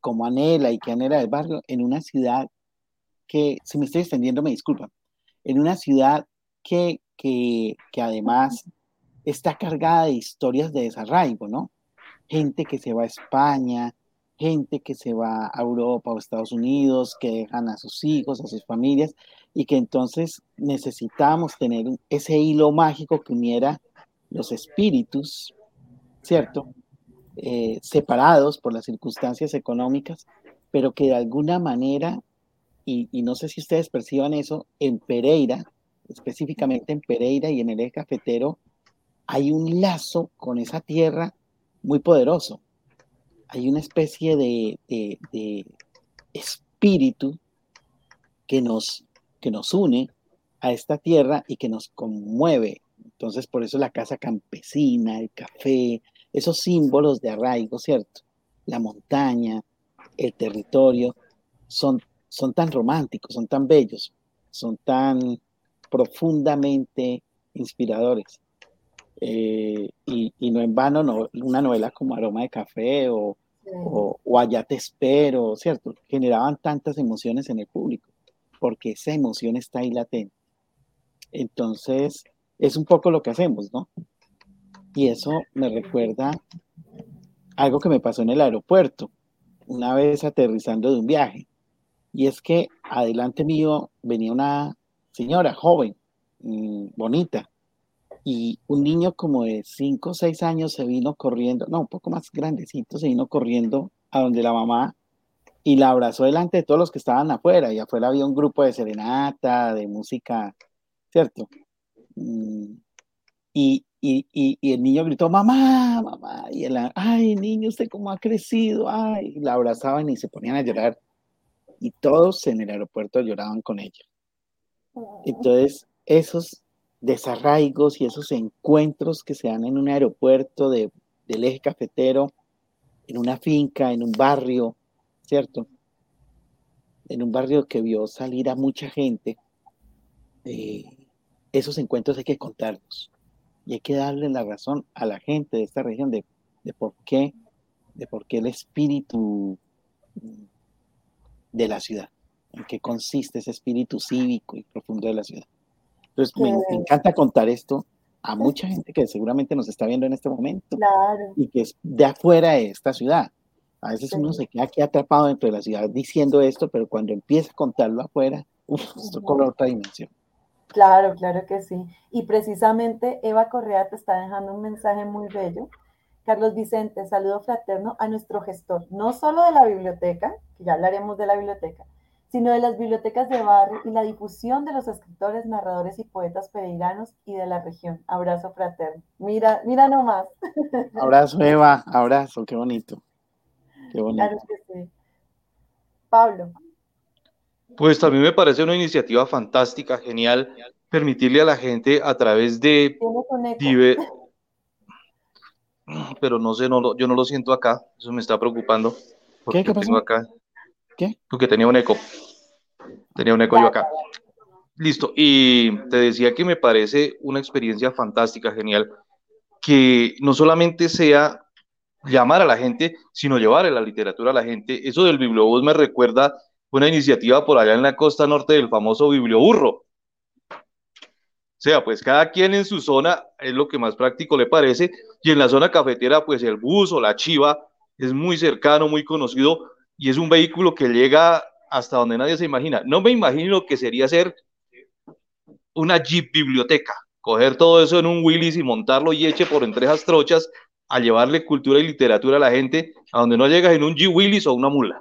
cómo anhela y qué anhela el barrio en una ciudad que, si me estoy extendiendo, me disculpan, en una ciudad que además está cargada de historias de desarraigo, ¿no? Gente que se va a España, gente que se va a Europa o Estados Unidos, que dejan a sus hijos, a sus familias, y que entonces necesitamos tener ese hilo mágico que uniera los espíritus, ¿cierto? Separados por las circunstancias económicas, pero que de alguna manera, y no sé si ustedes perciban eso, en Pereira, específicamente en Pereira y en el eje cafetero, hay un lazo con esa tierra muy poderoso. Hay una especie de espíritu que nos une a esta tierra y que nos conmueve. Entonces, por eso la casa campesina, el café, esos símbolos de arraigo, ¿cierto? La montaña, el territorio, son tan románticos, son tan bellos, son tan profundamente inspiradores, y no en vano una novela como Aroma de Café o Allá te espero, ¿cierto? Generaban tantas emociones en el público, porque esa emoción está ahí latente. Entonces, es un poco lo que hacemos, ¿no? Y eso me recuerda algo que me pasó en el aeropuerto, una vez aterrizando de un viaje, y es que adelante mío venía una señora joven, bonita, y un niño como de 5 o 6 años se vino corriendo, no, un poco más grandecito, se vino corriendo a donde la mamá y la abrazó delante de todos los que estaban afuera, y afuera había un grupo de serenata, de música, ¿cierto? Y el niño gritó, mamá, mamá, y el, ay, niño, usted cómo ha crecido, ay, y la abrazaban y se ponían a llorar, y todos en el aeropuerto lloraban con ella. Entonces, esos desarraigos y esos encuentros que se dan en un aeropuerto del eje cafetero, en una finca, en un barrio, ¿cierto? En un barrio que vio salir a mucha gente, esos encuentros hay que contarlos y hay que darle la razón a la gente de esta región de por qué el espíritu de la ciudad, en qué consiste ese espíritu cívico y profundo de la ciudad. Entonces, me encanta contar esto a mucha gente que seguramente nos está viendo en este momento, claro, y que es de afuera de esta ciudad. A veces uno se queda aquí atrapado dentro de la ciudad diciendo esto, pero cuando empieza a contarlo afuera, esto cobra otra dimensión. Claro, claro que sí. Y precisamente Eva Correa te está dejando un mensaje muy bello. Carlos Vicente, saludo fraterno a nuestro gestor, no solo de la biblioteca, que ya hablaremos de la biblioteca, sino de las bibliotecas de barrio y la difusión de los escritores, narradores y poetas pereiranos y de la región. Abrazo fraterno. Mira nomás. Abrazo, Eva, abrazo, qué bonito. Claro que sí. Pablo. Pues también me parece una iniciativa fantástica, genial, permitirle a la gente a través de... Pero no sé, yo no lo siento acá, eso me está preocupando. Porque ¿Qué pasó? Tengo acá... ¿Qué? Porque tenía un eco yo acá. Listo, y te decía que me parece una experiencia fantástica, genial, que no solamente sea... llamar a la gente, sino llevar a la literatura a la gente. Eso del bibliobús me recuerda una iniciativa por allá en la costa norte del famoso biblioburro. O sea, pues cada quien en su zona es lo que más práctico le parece, y en la zona cafetera, pues el bus o la chiva es muy cercano, muy conocido, y es un vehículo que llega hasta donde nadie se imagina. No me imagino lo que sería hacer una jeep biblioteca, coger todo eso en un Willys y montarlo y eche por entre esas trochas a llevarle cultura y literatura a la gente, a donde no llegas en un G. Willys o una mula.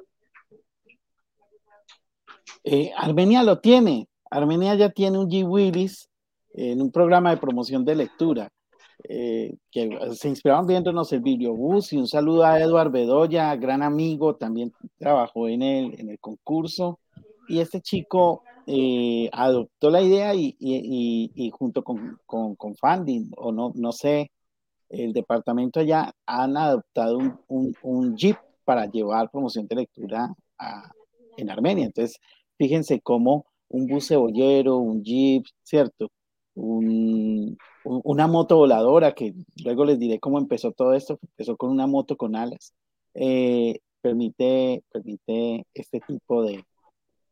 Armenia lo tiene. Armenia ya tiene un G. Willys en un programa de promoción de lectura. Que se inspiraban viéndonos el bibliobús, y un saludo a Eduardo Bedoya, gran amigo, también trabajó en el concurso. Y este chico adoptó la idea y junto con funding, o no sé, el departamento allá han adoptado un jeep para llevar promoción de lectura en Armenia. Entonces, fíjense cómo un bus cebollero, un jeep, ¿cierto? Una moto voladora, que luego les diré cómo empezó todo esto, empezó con una moto con alas, permite este tipo de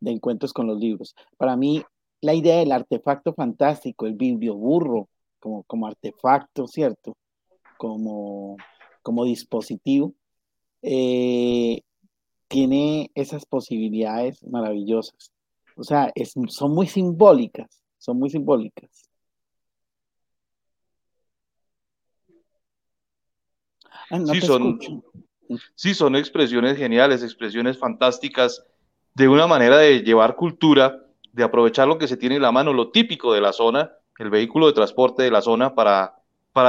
encuentros con los libros. Para mí, la idea del artefacto fantástico, el biblioburro, como artefacto, ¿cierto? Como dispositivo, tiene esas posibilidades maravillosas. O sea, son muy simbólicas, Ay, no son expresiones geniales, expresiones fantásticas, de una manera de llevar cultura, de aprovechar lo que se tiene en la mano, lo típico de la zona, el vehículo de transporte de la zona para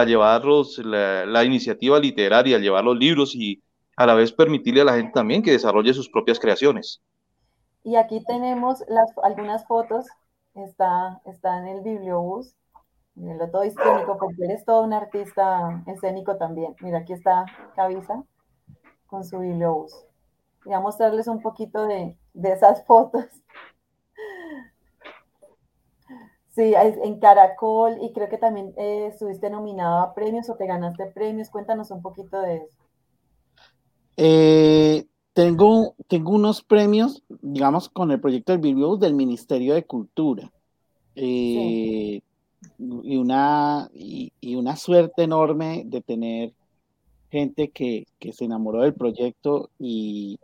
llevarlos la iniciativa literaria, llevar los libros y a la vez permitirle a la gente también que desarrolle sus propias creaciones. Y aquí tenemos algunas fotos, está en el bibliobús, en el todo histórico, porque eres todo un artista escénico también. Mira, aquí está Cabiza con su bibliobús. Voy a mostrarles un poquito de esas fotos. Sí, en Caracol, y creo que también estuviste nominado a premios o te ganaste premios. Cuéntanos un poquito de eso. Tengo unos premios, digamos, con el proyecto del Bibliobús del Ministerio de Cultura. Sí. Y una suerte enorme de tener gente que se enamoró del proyecto y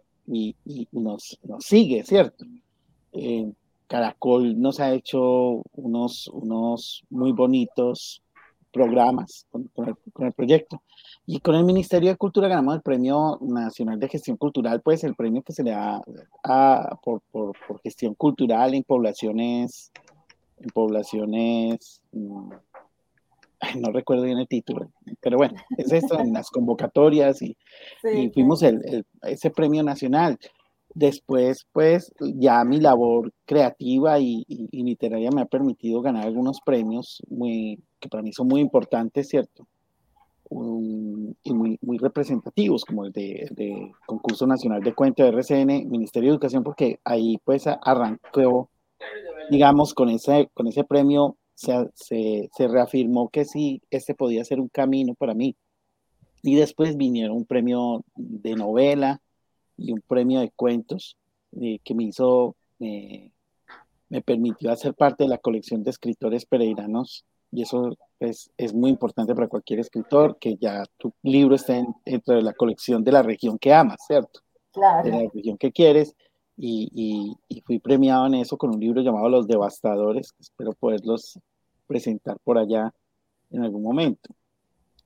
nos sigue, ¿cierto? Caracol nos ha hecho unos muy bonitos programas, con el proyecto. Y con el Ministerio de Cultura ganamos el Premio Nacional de Gestión Cultural, pues el premio que se le da por gestión cultural en poblaciones no recuerdo bien el título, pero bueno, es esto, en las convocatorias y fuimos ese premio nacional. Después, pues, ya mi labor creativa y literaria me ha permitido ganar algunos premios que para mí son muy importantes, ¿cierto? Y muy, muy representativos, como el de Concurso Nacional de Cuento de RCN, Ministerio de Educación, porque ahí, pues, arrancó, digamos, con ese premio se reafirmó que sí, este podía ser un camino para mí. Y después vinieron un premio de novela y un premio de cuentos que me permitió hacer parte de la colección de escritores pereiranos, y eso es muy importante para cualquier escritor, que ya tu libro esté dentro de la colección de la región que amas, ¿cierto? Claro. De la región que quieres, y fui premiado en eso con un libro llamado Los Devastadores, que espero poderlos presentar por allá en algún momento.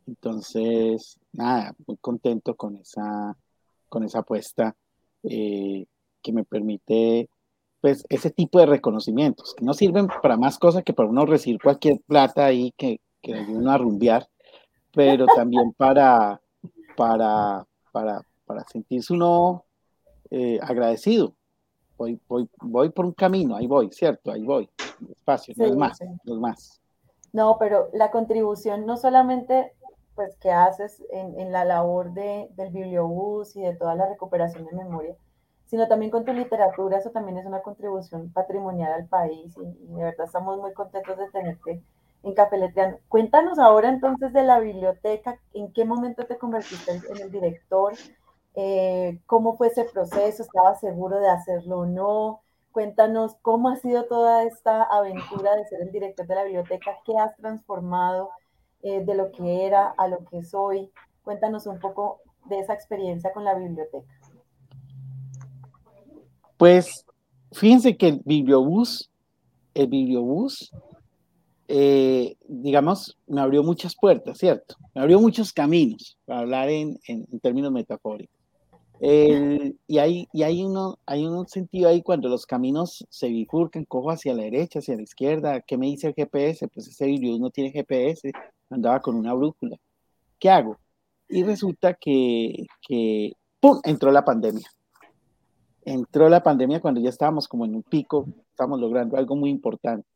Entonces, nada, muy contento con esa apuesta que me permite, pues, ese tipo de reconocimientos, que no sirven para más cosas que para uno recibir cualquier plata ahí que ayude uno a rumbear, pero también para sentirse uno agradecido. Voy por un camino, ahí voy, ¿cierto? Ahí voy, despacio, sí, no es más. No, pero la contribución no solamente, pues, que haces en la labor del bibliobús y de toda la recuperación de memoria, sino también con tu literatura. Eso también es una contribución patrimonial al país, y de verdad estamos muy contentos de tenerte en Café Letreando. Cuéntanos ahora entonces de la biblioteca, ¿en qué momento te convertiste en el director? ¿Cómo fue ese proceso? ¿Estabas seguro de hacerlo o no? Cuéntanos cómo ha sido toda esta aventura de ser el director de la biblioteca, qué has transformado de lo que era a lo que soy. Cuéntanos un poco de esa experiencia con la biblioteca. Pues fíjense que el bibliobús, digamos, me abrió muchas puertas, ¿cierto? Me abrió muchos caminos, para hablar en términos metafóricos. Hay un sentido ahí cuando los caminos se bifurcan, cojo hacia la derecha, hacia la izquierda. ¿Qué me dice el GPS? Pues ese bibliobús no tiene GPS, andaba con una brújula. ¿Qué hago? Y resulta que ¡pum!, entró la pandemia cuando ya estábamos como en un pico, estábamos logrando algo muy importante.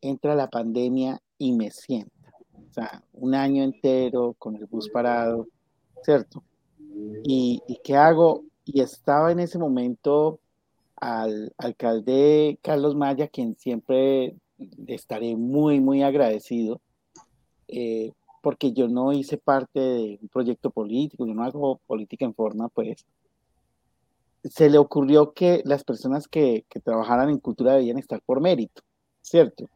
Entra la pandemia y me sienta, o sea, un año entero con el bus parado, ¿cierto? ¿Y qué hago? Y estaba en ese momento al alcalde Carlos Maya, quien siempre estaré muy, muy agradecido, porque yo no hice parte de un proyecto político, yo no hago política en forma, pues. Se le ocurrió que las personas que trabajaran en cultura debían estar por mérito, ¿cierto?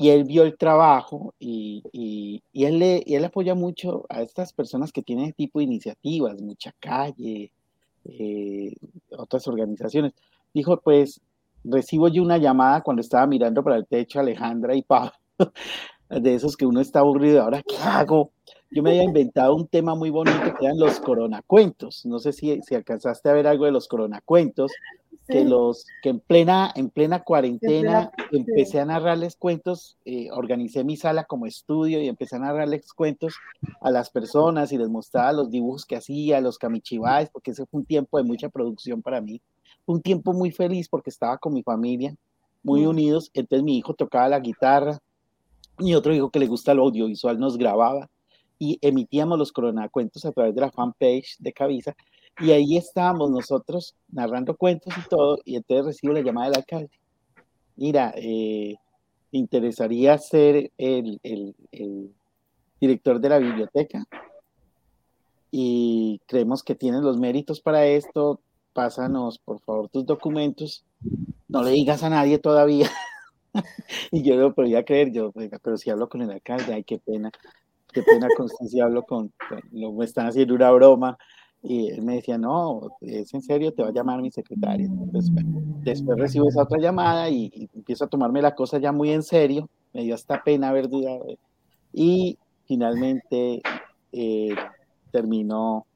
Y él vio el trabajo y él apoya mucho a estas personas que tienen ese tipo de iniciativas, Mucha Calle, otras organizaciones. Dijo, pues, recibo yo una llamada cuando estaba mirando para el techo, Alejandra y Pablo, de esos que uno está aburrido, ¿ahora qué hago? Yo me había inventado un tema muy bonito que eran los coronacuentos. No sé si alcanzaste a ver algo de los coronacuentos, que en plena cuarentena empecé a narrarles cuentos, organicé mi sala como estudio y empecé a narrarles cuentos a las personas y les mostraba los dibujos que hacía, los camichibáes, porque ese fue un tiempo de mucha producción para mí. Fue un tiempo muy feliz porque estaba con mi familia, muy unidos. Entonces mi hijo tocaba la guitarra, mi otro hijo que le gusta lo audiovisual nos grababa, y emitíamos los coronacuentos a través de la fanpage de Cabiza, y ahí estábamos nosotros narrando cuentos y todo. Y entonces recibo la llamada del alcalde: mira, ¿te interesaría ser el director de la biblioteca? Y creemos que tienes los méritos para esto, pásanos por favor tus documentos, no le digas a nadie todavía. Y yo no podía creer, pero si hablo con el alcalde, ay, qué pena, Constancia, me están haciendo una broma. Y él me decía, no, es en serio, te va a llamar mi secretaria. Entonces, después recibo esa otra llamada y empiezo a tomarme la cosa ya muy en serio. Me dio hasta pena haber dudado. y finalmente terminó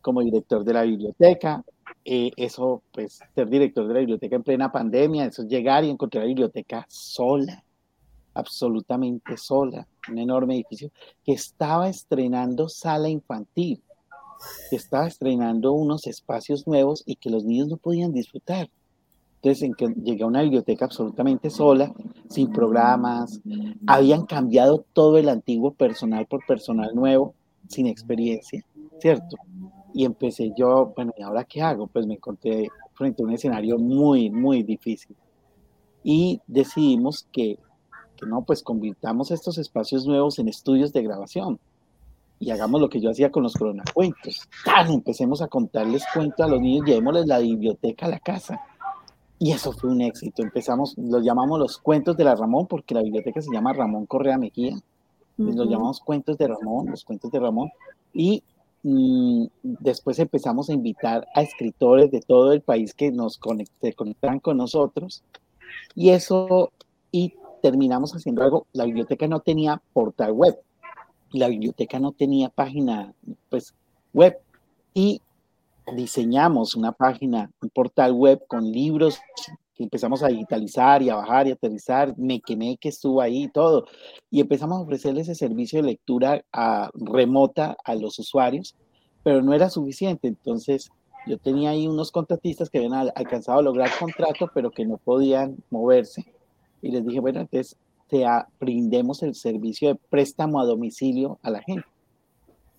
como director de la biblioteca. Eso, pues, ser director de la biblioteca en plena pandemia, eso es llegar y encontrar la biblioteca sola, absolutamente sola, un enorme edificio que estaba estrenando sala infantil, que estaba estrenando unos espacios nuevos y que los niños no podían disfrutar. Entonces, en que llegué a una biblioteca absolutamente sola, sin programas, habían cambiado todo el antiguo personal por personal nuevo, sin experiencia, ¿cierto? Y empecé yo, bueno, ¿y ahora qué hago? Pues me encontré frente a un escenario muy, muy difícil. Y decidimos que no, pues convirtamos estos espacios nuevos en estudios de grabación. Y hagamos lo que yo hacía con los coronacuentos. ¡Tan! Empecemos a contarles cuentos a los niños, llevémosles la biblioteca a la casa. Y eso fue un éxito. Empezamos, los llamamos los cuentos de la Ramón, porque la biblioteca se llama Ramón Correa Mejía. Entonces, los llamamos cuentos de Ramón, los cuentos de Ramón. Y después empezamos a invitar a escritores de todo el país que se conectaran con nosotros. Y eso, y terminamos haciendo algo. La biblioteca no tenía portal web. La biblioteca no tenía página, pues, web. Y diseñamos una página, un portal web con libros que empezamos a digitalizar y a bajar y a aterrizar. Mequemeque estuvo ahí y todo. Y empezamos a ofrecerle ese servicio de lectura remota a los usuarios, pero no era suficiente. Entonces, yo tenía ahí unos contratistas que habían alcanzado a lograr contrato, pero que no podían moverse. Y les dije, bueno, entonces brindemos el servicio de préstamo a domicilio a la gente.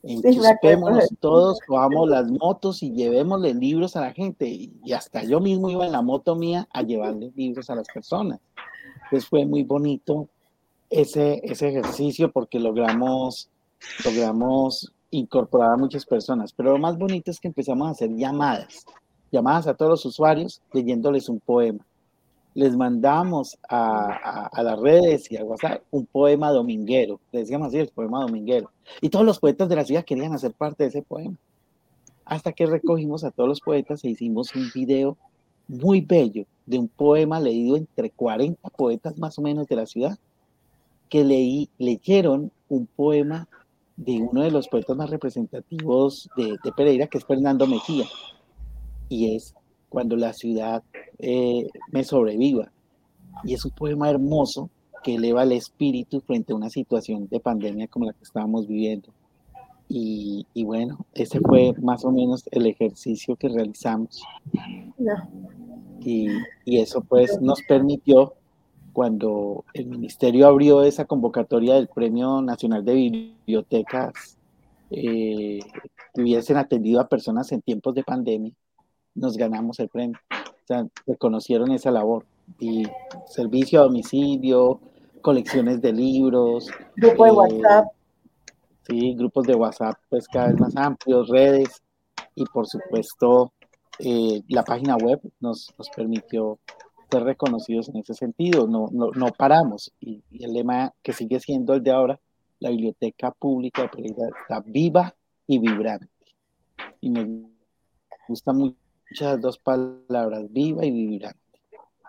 Enchispémonos todos, cojamos las motos y llevémosle libros a la gente. Y hasta yo mismo iba en la moto mía a llevarle libros a las personas. Entonces fue muy bonito ese ejercicio porque logramos incorporar a muchas personas. Pero lo más bonito es que empezamos a hacer llamadas a todos los usuarios leyéndoles un poema. Les mandamos a las redes y a WhatsApp un poema dominguero, le decíamos así, el poema dominguero, y todos los poetas de la ciudad querían hacer parte de ese poema, hasta que recogimos a todos los poetas e hicimos un video muy bello de un poema leído entre 40 poetas más o menos de la ciudad, que leyeron un poema de uno de los poetas más representativos de Pereira, que es Fernando Mejía, y es Cuando la ciudad me sobreviva. Y es un poema hermoso que eleva el espíritu frente a una situación de pandemia como la que estábamos viviendo. Y bueno, ese fue más o menos el ejercicio que realizamos. No. Y eso pues nos permitió, cuando el ministerio abrió esa convocatoria del Premio Nacional de Bibliotecas, que hubiesen atendido a personas en tiempos de pandemia, nos ganamos el premio. O sea, reconocieron esa labor. Y servicio a domicilio, colecciones de libros, grupo de WhatsApp. Sí, grupos de WhatsApp pues cada vez más amplios, redes y por supuesto la página web nos permitió ser reconocidos en ese sentido. No paramos. Y el lema que sigue siendo el de ahora, la biblioteca pública de Pereira está viva y vibrante. Y me gusta mucho esas dos palabras, viva y vibrante.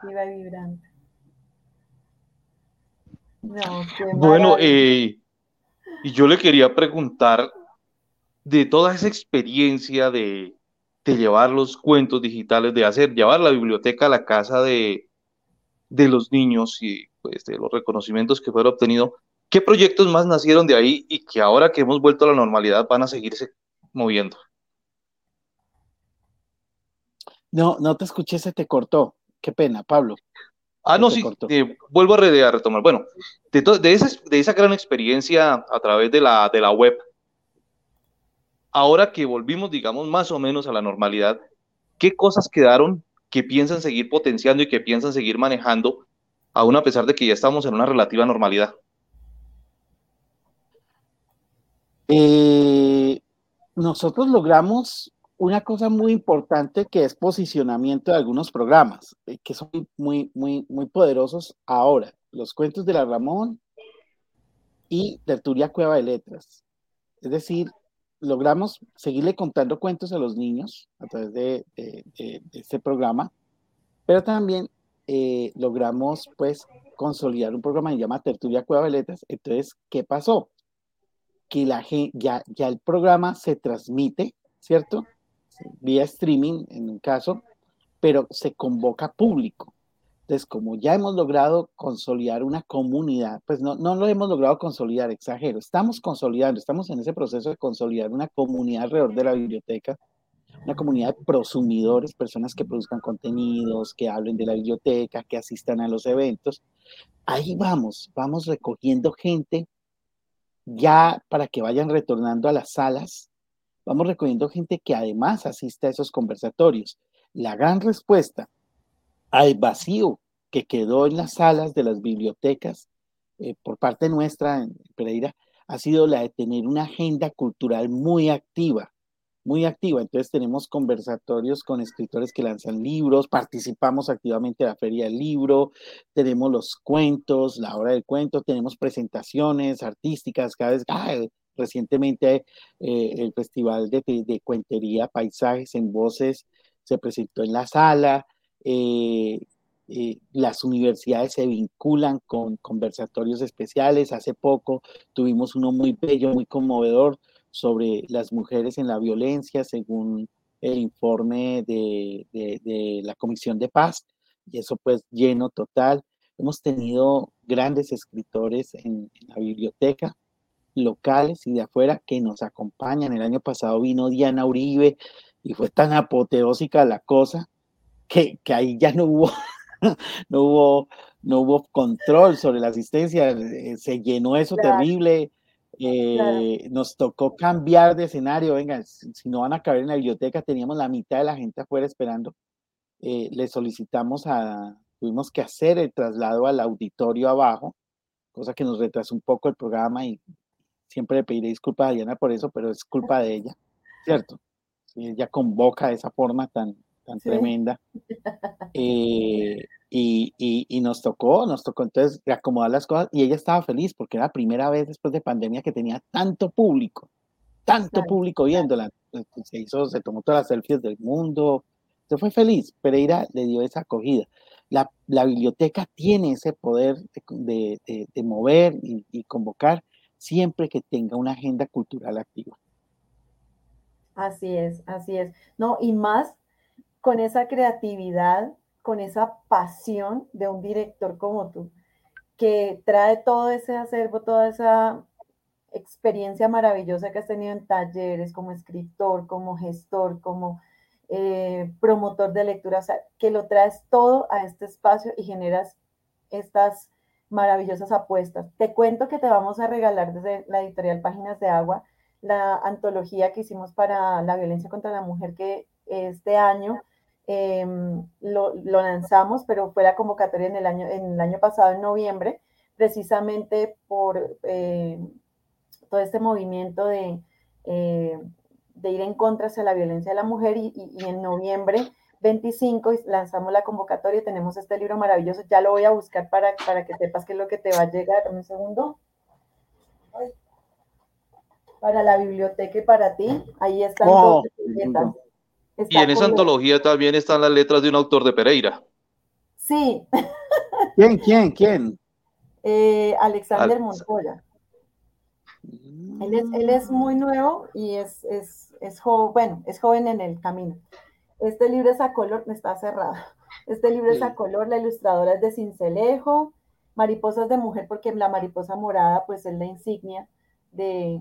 Viva y vibrante. No, bueno, y yo le quería preguntar, de toda esa experiencia de llevar los cuentos digitales, de llevar la biblioteca a la casa de los niños y pues, de los reconocimientos que fueron obtenidos, ¿qué proyectos más nacieron de ahí y que ahora que hemos vuelto a la normalidad van a seguirse moviendo? No te escuché, se te cortó. Qué pena, Pablo. No, sí, vuelvo a retomar. Bueno, de esa gran experiencia a través de la web, ahora que volvimos, digamos, más o menos a la normalidad, ¿qué cosas quedaron que piensan seguir potenciando y que piensan seguir manejando, aún a pesar de que ya estamos en una relativa normalidad? Nosotros logramos una cosa muy importante que es posicionamiento de algunos programas, que son muy, muy, muy poderosos ahora. Los cuentos de la Ramón y Tertulia Cueva de Letras. Es decir, logramos seguirle contando cuentos a los niños a través de este programa, pero también logramos pues, consolidar un programa que se llama Tertulia Cueva de Letras. Entonces, ¿qué pasó? que la gente, ya el programa se transmite, ¿cierto? Vía streaming, en un caso, pero se convoca público. Entonces, como ya hemos logrado consolidar una comunidad, pues no lo hemos logrado consolidar, exagero, estamos consolidando, estamos en ese proceso de consolidar una comunidad alrededor de la biblioteca, una comunidad de prosumidores, personas que produzcan contenidos, que hablen de la biblioteca, que asistan a los eventos. Ahí vamos recogiendo gente ya para que vayan retornando a las salas, vamos recogiendo gente que además asista a esos conversatorios. La gran respuesta al vacío que quedó en las salas de las bibliotecas por parte nuestra en Pereira ha sido la de tener una agenda cultural muy activa, muy activa. Entonces tenemos conversatorios con escritores que lanzan libros, participamos activamente en la Feria del Libro, tenemos los cuentos, la hora del cuento, tenemos presentaciones artísticas cada vez. Recientemente el Festival de Cuentería Paisajes en Voces se presentó en la sala, las universidades se vinculan con conversatorios especiales. Hace poco tuvimos uno muy bello, muy conmovedor, sobre las mujeres en la violencia, según el informe de la Comisión de Paz, y eso pues lleno total. Hemos tenido grandes escritores en la biblioteca, locales y de afuera, que nos acompañan. El año pasado vino Diana Uribe, y fue tan apoteósica la cosa, que ahí ya no hubo control sobre la asistencia, se llenó eso terrible. Nos tocó cambiar de escenario. Venga, si no van a caber en la biblioteca, teníamos la mitad de la gente afuera esperando. Tuvimos que hacer el traslado al auditorio abajo, cosa que nos retrasó un poco el programa, y siempre le pediré disculpas a Diana por eso, pero es culpa de ella, ¿cierto? Ella convoca de esa forma tan ¿sí? tremenda. Y nos tocó entonces acomodar las cosas, y ella estaba feliz porque era la primera vez después de pandemia que tenía tanto público viéndola. Se tomó todas las selfies del mundo, se fue feliz. Pereira le dio esa acogida. La biblioteca tiene ese poder de mover y convocar siempre que tenga una agenda cultural activa. Así es, así es. No, y más con esa creatividad, con esa pasión de un director como tú, que trae todo ese acervo, toda esa experiencia maravillosa que has tenido en talleres, como escritor, como gestor, como promotor de lectura, o sea, que lo traes todo a este espacio y generas estas maravillosas apuestas. Te cuento que te vamos a regalar desde la editorial Páginas de Agua la antología que hicimos para la violencia contra la mujer, que este año lo lanzamos, pero fue la convocatoria en el año pasado, en noviembre, precisamente por todo este movimiento de ir en contra hacia la violencia de la mujer, y en noviembre 25 lanzamos la convocatoria y tenemos este libro maravilloso. Ya lo voy a buscar para que sepas qué es lo que te va a llegar. Un segundo. Para la biblioteca y para ti. Ahí están todas las etiquetas. Está y en esa antología también están las letras de un autor de Pereira. Sí. ¿Quién? Alexander Montoya. Él es muy nuevo y es joven en el camino. Este libro es a color, está cerrado. Este libro es a color, la ilustradora es de Cincelejo, Mariposas de Mujer, porque la mariposa morada pues es la insignia de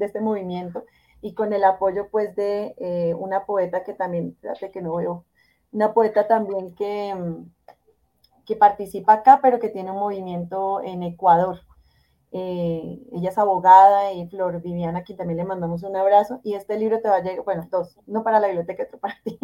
este movimiento, y con el apoyo pues de una poeta que también, fíjate que no veo, una poeta también que participa acá, pero que tiene un movimiento en Ecuador. Ella es abogada, y Flor Viviana, aquí también le mandamos un abrazo, y este libro te va a llegar, bueno, dos, uno para la biblioteca, otro para ti,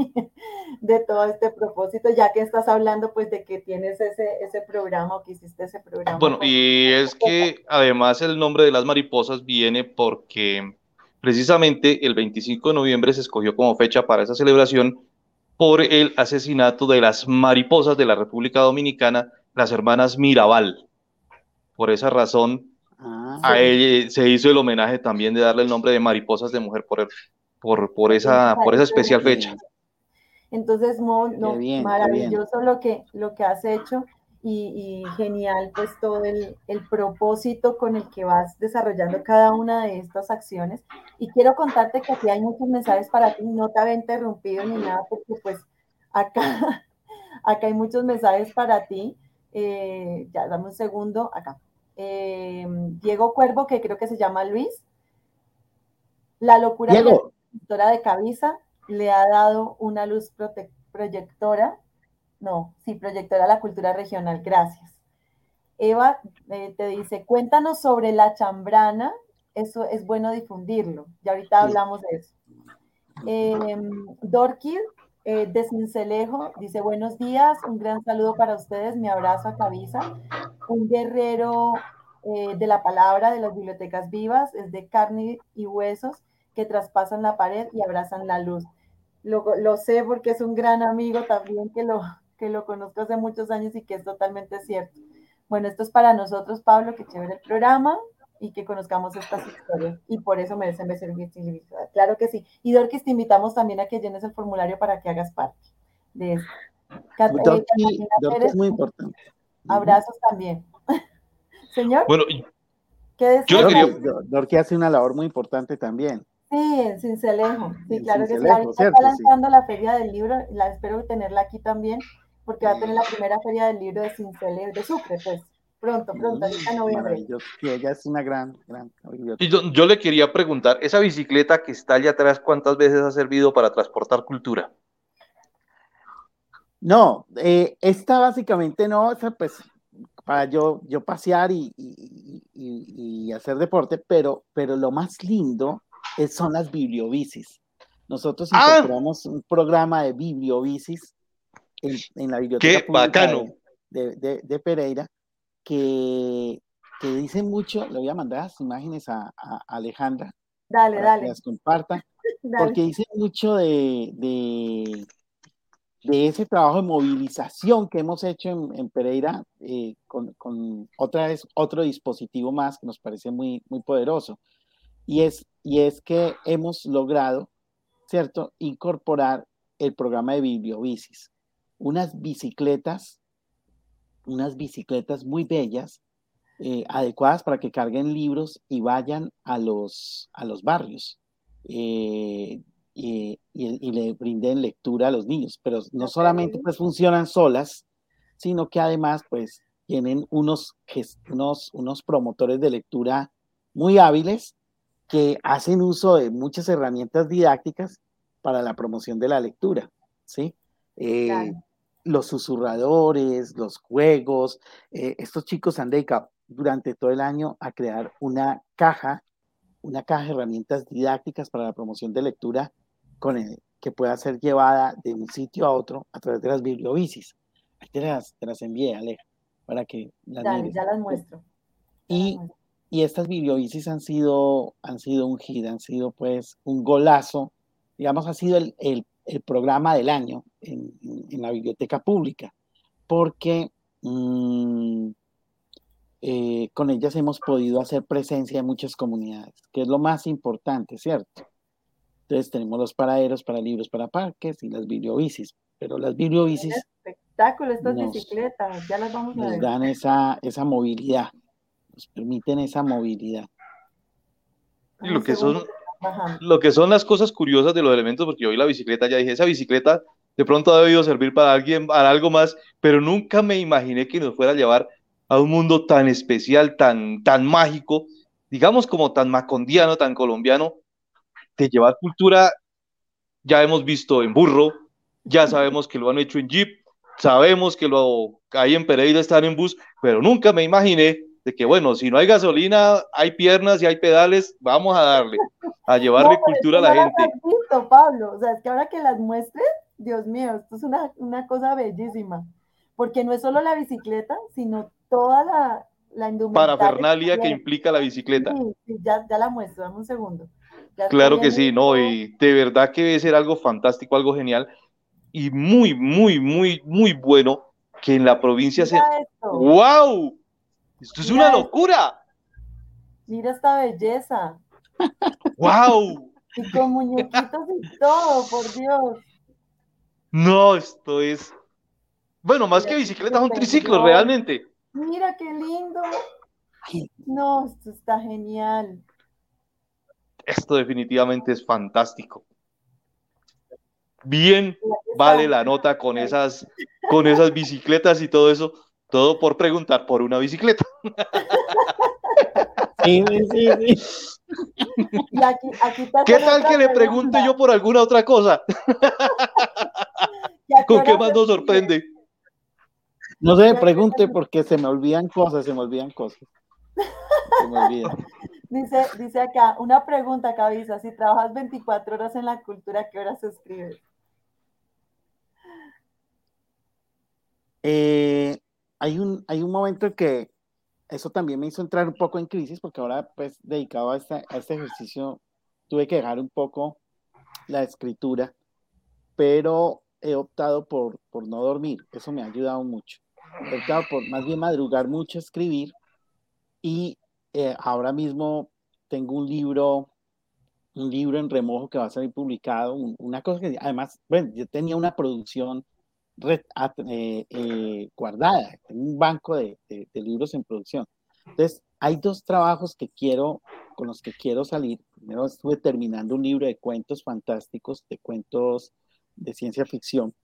de todo este propósito, ya que estás hablando pues de que tienes ese programa, o que hiciste ese programa. Bueno, y es que además el nombre de las mariposas viene porque precisamente el 25 de noviembre se escogió como fecha para esa celebración por el asesinato de las mariposas de la República Dominicana, las hermanas Mirabal. Por esa razón, a él se hizo el homenaje también de darle el nombre de Mariposas de Mujer por esa especial fecha. Entonces, maravilloso lo que has hecho, y genial pues todo el propósito con el que vas desarrollando cada una de estas acciones. Y quiero contarte que aquí hay muchos mensajes para ti, no te había interrumpido ni nada, porque pues acá hay muchos mensajes para ti. Ya, dame un segundo, acá. Diego Cuervo, que creo que se llama Luis. La locura de la escritora de Cabiza le ha dado una luz proyectora a la cultura regional. Gracias. Eva te dice, cuéntanos sobre la chambrana, eso es bueno difundirlo. Ya ahorita hablamos de eso. Dorkid de Cincelejo dice, buenos días, un gran saludo para ustedes, mi abrazo a Cabiza, un guerrero de la palabra, de las bibliotecas vivas, es de carne y huesos que traspasan la pared y abrazan la luz. Lo sé porque es un gran amigo también que lo conozco hace muchos años y que es totalmente cierto. Bueno, esto es para nosotros, Pablo, que chévere el programa y que conozcamos estas historias, y por eso merecen ser visibilizadas. Claro que sí. Y Dorkis, te invitamos también a que llenes el formulario para que hagas parte de esto. Dorkis es muy importante. Abrazos también. Señor. Bueno, Dorkis hace una labor muy importante también. Sí, en Cincelejo. Sí, claro que sí. Ahorita está lanzando la Feria del Libro, la espero tenerla aquí también, porque va a tener la primera Feria del Libro de Cincelejo, de Sucre, pues. Pronto, ahorita en noviembre. Sí, ella es una gran biblioteca. Yo le quería preguntar, esa bicicleta que está allá atrás, ¿cuántas veces ha servido para transportar cultura? No, esta básicamente no, o sea, pues para yo pasear y hacer deporte, pero lo más lindo son las bibliobicis. Nosotros encontramos un programa de bibliobicis en la biblioteca pública de Pereira, que dice mucho. Le voy a mandar las imágenes a Alejandra. Dale. Que las compartan, porque dice mucho de ese trabajo de movilización que hemos hecho en Pereira, con otro dispositivo más que nos parece muy, muy poderoso. Y es que hemos logrado, ¿cierto?, incorporar el programa de bibliobicis, unas bicicletas muy bellas, adecuadas para que carguen libros y vayan a los barrios y le brinden lectura a los niños. Pero no solamente pues funcionan solas, sino que además pues tienen unos promotores de lectura muy hábiles que hacen uso de muchas herramientas didácticas para la promoción de la lectura, ¿sí? Los susurradores, los juegos. Estos chicos han dedicado durante todo el año a crear una caja de herramientas didácticas para la promoción de lectura que pueda ser llevada de un sitio a otro a través de las bibliobicis. Ahí te las envié, Aleja, para que las mires. Ya las muestro. Y estas bibliobicis han sido un hit, han sido pues un golazo, digamos, ha sido el programa del año en la biblioteca pública, porque con ellas hemos podido hacer presencia en muchas comunidades, que es lo más importante, ¿cierto? Entonces tenemos los paraderos para libros, para parques y las bibliobicis, pero las bibliobicis... Espectáculo, estas bicicletas, ya las vamos a ver. Nos dan esa movilidad. Nos permiten esa movilidad. Y lo que son las cosas curiosas de los elementos, porque yo vi la bicicleta, ya dije, esa bicicleta de pronto ha debido servir para alguien, para algo más, pero nunca me imaginé que nos fuera a llevar a un mundo tan especial, tan mágico, digamos como tan macondiano, tan colombiano, de llevar cultura. Ya hemos visto en burro, ya sabemos que lo han hecho en jeep, sabemos que lo hay en Pereira, están en bus, pero nunca me imaginé de que, bueno, si no hay gasolina, hay piernas y hay pedales, vamos a darle, a llevarle cultura a la gente. Visto, Pablo, o sea, es que ahora que las muestres, Dios mío, esto es una cosa bellísima, porque no es solo la bicicleta, sino toda la indumentaria. Parafernalia que implica la bicicleta. Sí, ya la muestro, dame un segundo. Ya claro que sí, no, y de verdad que debe ser algo fantástico, algo genial, y muy, muy, muy, muy bueno que en la provincia se... ¡Wow! ¡Esto es una locura! Mira esta belleza. ¡Wow! Y con muñequitos y todo, por Dios. No, esto es Bueno, más que bicicleta, son triciclos realmente. Mira qué lindo. No, esto está genial. Esto definitivamente es fantástico. Bien, vale la nota con esas bicicletas y todo eso. Todo por preguntar por una bicicleta. Sí. Aquí ¿qué tal que le pregunte yo por alguna otra cosa? ¿Con qué más nos sorprende? No sé, pregunte porque se me olvidan cosas. Dice acá, una pregunta, Cabiza, si trabajas 24 horas en la cultura, ¿qué horas escribes? Hay un momento en que eso también me hizo entrar un poco en crisis, porque ahora, pues, dedicado a este ejercicio, tuve que dejar un poco la escritura, pero he optado por no dormir. Eso me ha ayudado mucho. He optado por más bien madrugar mucho, escribir, y ahora mismo tengo un libro en remojo que va a salir publicado, una cosa que además, bueno, yo tenía una producción guardada, en un banco de libros en producción. Entonces, hay dos trabajos con los que quiero salir. Primero estuve terminando un libro de cuentos fantásticos, de cuentos de ciencia ficción,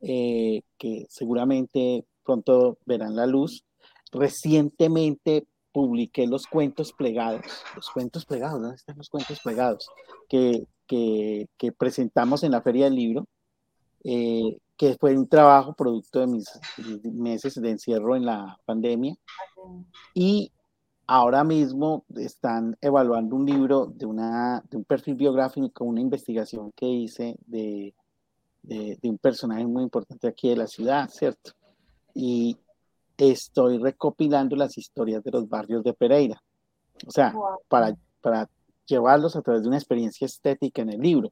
que seguramente pronto verán la luz. Recientemente publiqué los cuentos plegados, ¿dónde están los cuentos plegados? Que presentamos en la Feria del Libro, que fue un trabajo producto de mis meses de encierro en la pandemia, y ahora mismo están evaluando un libro de un perfil biográfico, una investigación que hice de un personaje muy importante aquí de la ciudad, ¿cierto? Y estoy recopilando las historias de los barrios de Pereira, o sea, wow, para llevarlos a través de una experiencia estética en el libro.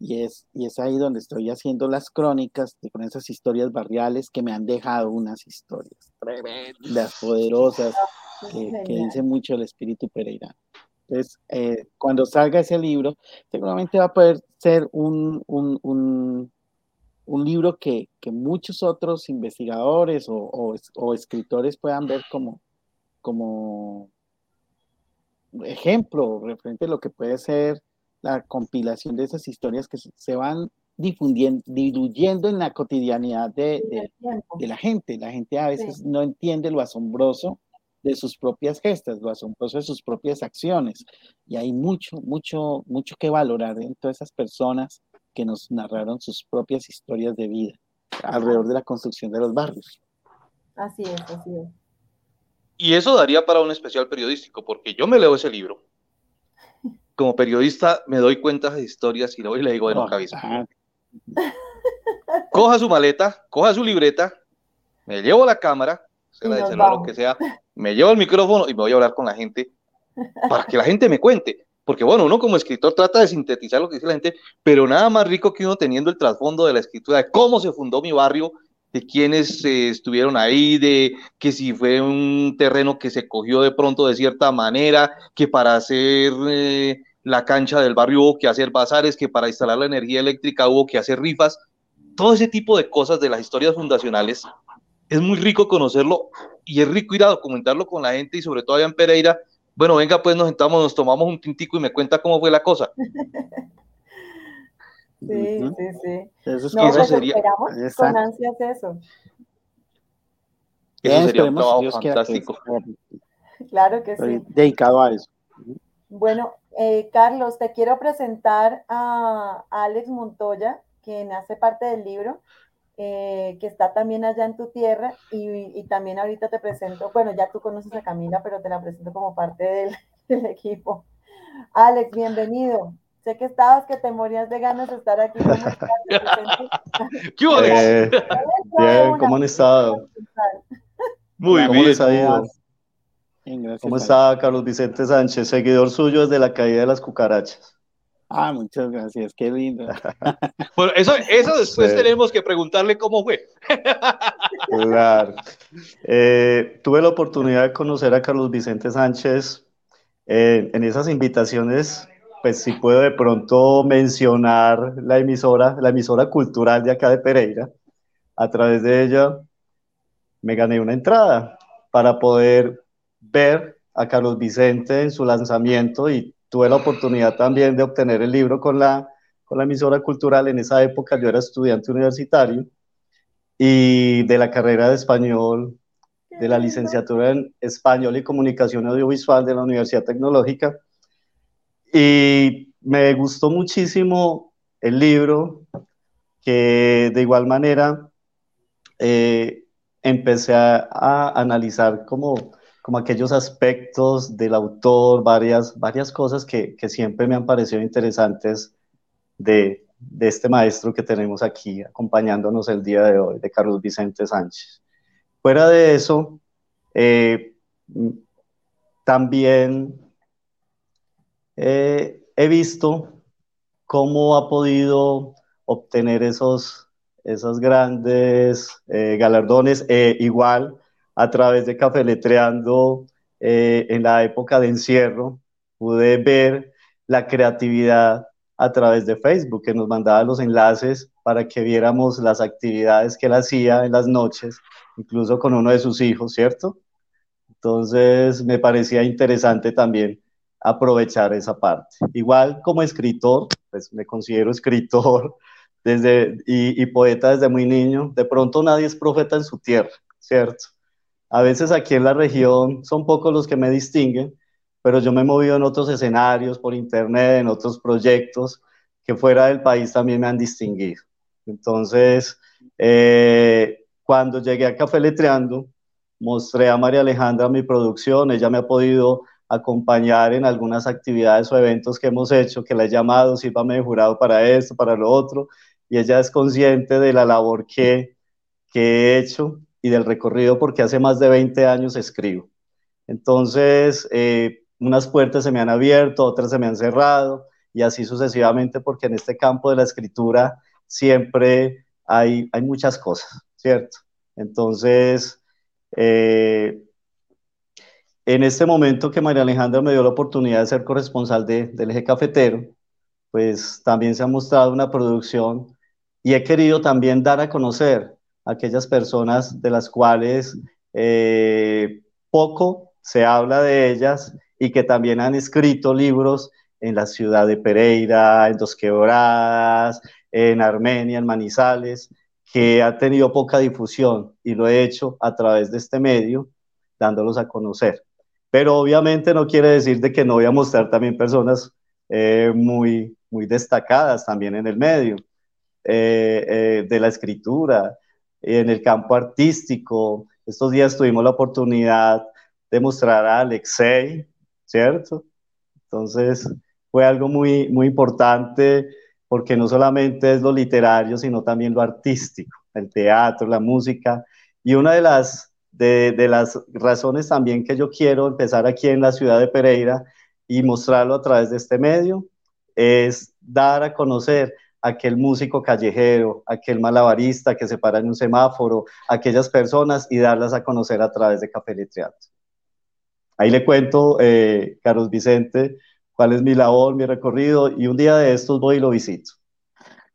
Y es ahí donde estoy haciendo las crónicas con esas historias barriales que me han dejado unas historias tremendas, poderosas, que dicen mucho el espíritu pereirano. Entonces, cuando salga ese libro, seguramente va a poder ser un libro que muchos otros investigadores o escritores puedan ver como ejemplo referente a lo que puede ser la compilación de esas historias que se van diluyendo en la cotidianidad de la gente. La gente a veces no entiende lo asombroso de sus propias gestas, lo asombroso de sus propias acciones. Y hay mucho que valorar en todas esas personas que nos narraron sus propias historias de vida alrededor de la construcción de los barrios. Así es, así es. Y eso daría para un especial periodístico, porque yo me leo ese libro. Como periodista me doy cuenta de historias y luego le digo de no, Cabiza. Coja su maleta, coja su libreta, me llevo la cámara, sea la de celular o lo que sea, me llevo el micrófono y me voy a hablar con la gente para que la gente me cuente. Porque bueno, uno como escritor trata de sintetizar lo que dice la gente, pero nada más rico que uno teniendo el trasfondo de la escritura, de cómo se fundó mi barrio, de quiénes estuvieron ahí, de que si fue un terreno que se cogió de pronto de cierta manera, que para hacer la cancha del barrio hubo que hacer bazares, que para instalar la energía eléctrica hubo que hacer rifas, todo ese tipo de cosas de las historias fundacionales, es muy rico conocerlo y es rico ir a documentarlo con la gente y sobre todo allá en Pereira, bueno, venga pues nos sentamos, nos tomamos un tintico y me cuenta cómo fue la cosa. Sí, uh-huh. Sí. Eso es eso sería. Esperamos con ansias eso. Eso sería un trabajo fantástico. Claro que sí. Dedicado a eso. Bueno, Carlos, te quiero presentar a Alex Montoya, quien hace parte del libro, que está también allá en tu tierra, y también ahorita te presento, bueno, ya tú conoces a Camila, pero te la presento como parte del equipo. Alex, bienvenido. Sé que estabas, que te morías de ganas de estar aquí. ¿Qué hubo? Bien, ¿cómo han estado? Muy bien. ¿Cómo está Carlos Vicente Sánchez, seguidor suyo desde la caída de las cucarachas? Ah, muchas gracias, qué lindo. Bueno, eso después tenemos que preguntarle cómo fue. Claro. Tuve la oportunidad de conocer a Carlos Vicente Sánchez en esas invitaciones. Pues sí puedo de pronto mencionar la emisora cultural de acá de Pereira, a través de ella me gané una entrada para poder ver a Carlos Vicente en su lanzamiento y tuve la oportunidad también de obtener el libro con la emisora cultural. En esa época yo era estudiante universitario y de la carrera de español, de la licenciatura en Español y Comunicación Audiovisual de la Universidad Tecnológica, y me gustó muchísimo el libro, que de igual manera empecé a analizar como aquellos aspectos del autor, varias cosas que siempre me han parecido interesantes de este maestro que tenemos aquí acompañándonos el día de hoy, de Carlos Vicente Sánchez. Fuera de eso, también he visto cómo ha podido obtener esos grandes galardones, igual a través de Café Letreando. En la época de encierro pude ver la creatividad a través de Facebook, que nos mandaba los enlaces para que viéramos las actividades que él hacía en las noches, incluso con uno de sus hijos, ¿cierto? Entonces me parecía interesante también aprovechar esa parte. Igual como escritor, pues me considero escritor y poeta desde muy niño. De pronto nadie es profeta en su tierra, ¿cierto? A veces aquí en la región son pocos los que me distinguen, pero yo me he movido en otros escenarios, por internet, en otros proyectos que fuera del país también me han distinguido. Entonces, cuando llegué a Café Letreando, mostré a María Alejandra mi producción. Ella me ha podido acompañar en algunas actividades o eventos que hemos hecho, que la he llamado, sírvame de jurado para esto, para lo otro, y ella es consciente de la labor que he hecho y del recorrido, porque hace más de 20 años escribo. Entonces, unas puertas se me han abierto, otras se me han cerrado, y así sucesivamente, porque en este campo de la escritura siempre hay muchas cosas, ¿cierto? Entonces, en este momento que María Alejandra me dio la oportunidad de ser corresponsal del Eje Cafetero, pues también se ha mostrado una producción, y he querido también dar a conocer a aquellas personas de las cuales poco se habla de ellas y que también han escrito libros en la ciudad de Pereira, en Dos Quebradas, en Armenia, en Manizales, que ha tenido poca difusión, y lo he hecho a través de este medio, dándolos a conocer. Pero obviamente no quiere decir de que no voy a mostrar también personas muy destacadas también en el medio, de la escritura, en el campo artístico. Estos días tuvimos la oportunidad de mostrar a Alexei, ¿cierto? Entonces fue algo muy importante, porque no solamente es lo literario, sino también lo artístico, el teatro, la música. Y una de las razones también que yo quiero empezar aquí en la ciudad de Pereira y mostrarlo a través de este medio, es dar a conocer aquel músico callejero, aquel malabarista que se para en un semáforo, aquellas personas, y darlas a conocer a través de Café Letreando. Ahí le cuento, Carlos Vicente, cuál es mi labor, mi recorrido, y un día de estos voy y lo visito.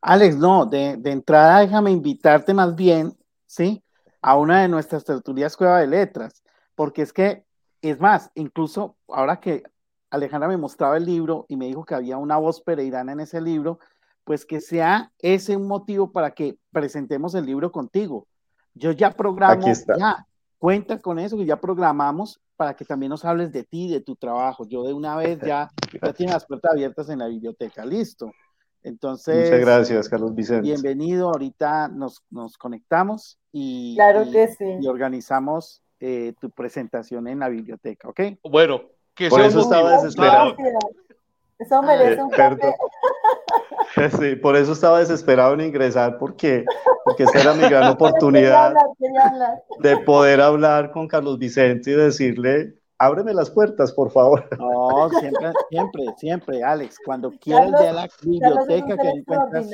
Alex, no, de entrada déjame invitarte más bien, ¿sí?, a una de nuestras tertulias Cueva de Letras, porque es que, es más, incluso ahora que Alejandra me mostraba el libro y me dijo que había una voz pereirana en ese libro, pues que sea ese un motivo para que presentemos el libro contigo. Yo ya programo, ya, cuenta con eso, que ya programamos para que también nos hables de ti, de tu trabajo. Yo de una vez ya tiene las puertas abiertas en la biblioteca, listo. Entonces, muchas gracias, Carlos Vicente. Bienvenido, ahorita nos conectamos y, claro que sí, y organizamos tu presentación en la biblioteca, ¿ok? Bueno, que por eso estaba desesperado. Eso merece un café. Sí, por eso estaba desesperado en ingresar, porque esta era mi gran oportunidad de poder hablar con Carlos Vicente y decirle: ábreme las puertas, por favor. No, siempre, Alex. Cuando quieras, de la biblioteca que encuentras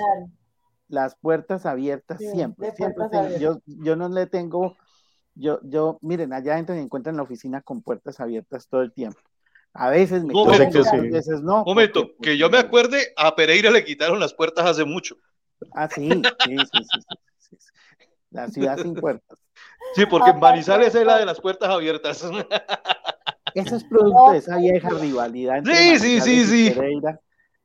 las puertas abiertas, sí, siempre. Abiertas. Yo no le tengo, yo, miren, allá adentro me encuentran en la oficina con puertas abiertas todo el tiempo. A veces me quedan, sí, veces no. Un momento, porque, que yo me acuerde, a Pereira le quitaron las puertas hace mucho. Ah, sí. La ciudad sin puertas. Sí, porque en Manizales es la de las puertas abiertas. Eso es producto de esa vieja rivalidad. Sí, sí, sí, sí. Pereira.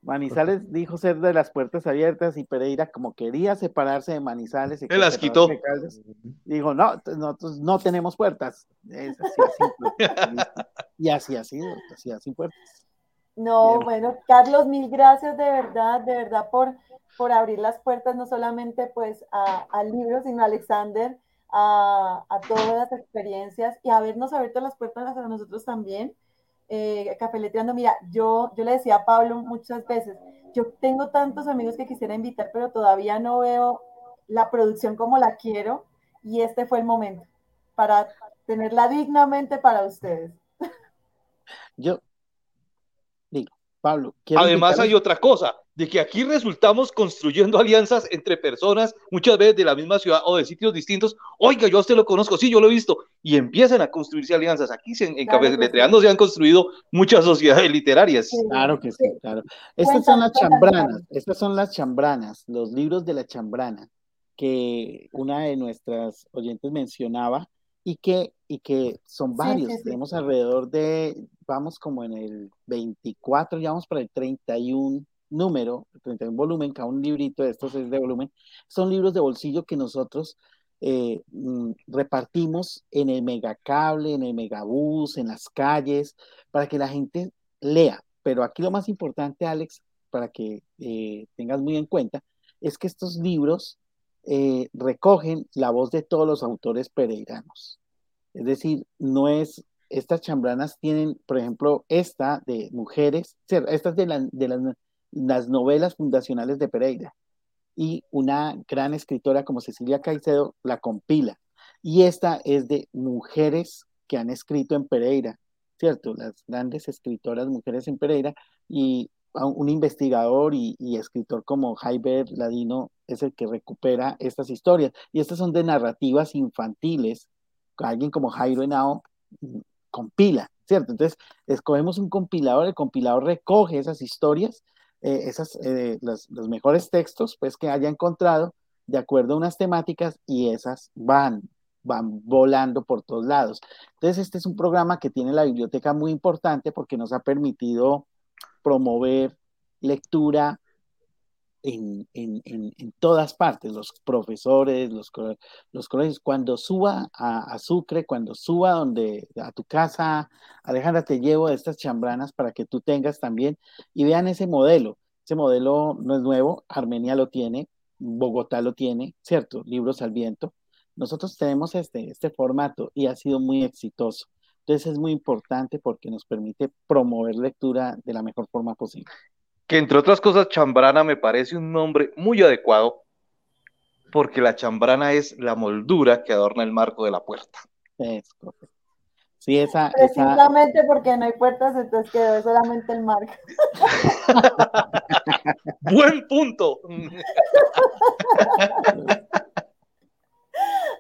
Manizales dijo ser de las puertas abiertas y Pereira, como quería separarse de Manizales, se las quitó. Caldas, dijo, no, nosotros no tenemos puertas. Es así, y así ha sido, así sin puertas. No, bien. Bueno, Carlos, mil gracias de verdad por abrir las puertas, no solamente pues al libro, sino a Alexander, a todas las experiencias y habernos abierto las puertas a nosotros también. Café Letreando, mira, yo le decía a Pablo muchas veces, yo tengo tantos amigos que quisiera invitar, pero todavía no veo la producción como la quiero, y este fue el momento para tenerla dignamente para ustedes. Yo digo, Pablo, además invitarme. Hay otra cosa, de que aquí resultamos construyendo alianzas entre personas, muchas veces de la misma ciudad o de sitios distintos. Oiga, yo a usted lo conozco, sí, yo lo he visto, y empiezan a construirse alianzas. Aquí en claro Café Letreando sí. Se han construido muchas sociedades literarias. Sí. Claro que sí, claro. Estas son las chambranas, los libros de la chambrana, que una de nuestras oyentes mencionaba, y que son varios, sí. Tenemos alrededor de, vamos como en el 24, ya vamos para el 31 número, 31 volumen, cada un librito de estos es de volumen, son libros de bolsillo que nosotros repartimos en el megacable, en el megabús, en las calles, para que la gente lea, pero aquí lo más importante, Alex, para que tengas muy en cuenta, es que estos libros recogen la voz de todos los autores pereiranos. Es decir, no es, estas chambranas tienen, por ejemplo, esta de mujeres, estas de las novelas fundacionales de Pereira, y una gran escritora como Cecilia Caicedo la compila, y esta es de mujeres que han escrito en Pereira, ¿cierto? Las grandes escritoras mujeres en Pereira, y un investigador y escritor como Jaiber Ladino es el que recupera estas historias, y estas son de narrativas infantiles, alguien como Jairo Henao compila, ¿cierto? Entonces escogemos un compilador, el compilador recoge esas historias, los mejores textos pues que haya encontrado de acuerdo a unas temáticas, y esas van volando por todos lados. Entonces este es un programa que tiene la biblioteca muy importante porque nos ha permitido promover lectura en todas partes, los profesores, los colegios. Cuando suba a Sucre, cuando suba a tu casa, Alejandra, te llevo de estas chambranas para que tú tengas también y vean ese modelo. Ese modelo no es nuevo, Armenia lo tiene, Bogotá lo tiene, ¿cierto? Libros al viento. Nosotros tenemos este formato y ha sido muy exitoso. Entonces es muy importante porque nos permite promover lectura de la mejor forma posible. Que entre otras cosas, chambrana me parece un nombre muy adecuado porque la chambrana es la moldura que adorna el marco de la puerta. Es correcto. Sí, precisamente porque no hay puertas, entonces quedó solamente el marco. ¡Buen punto!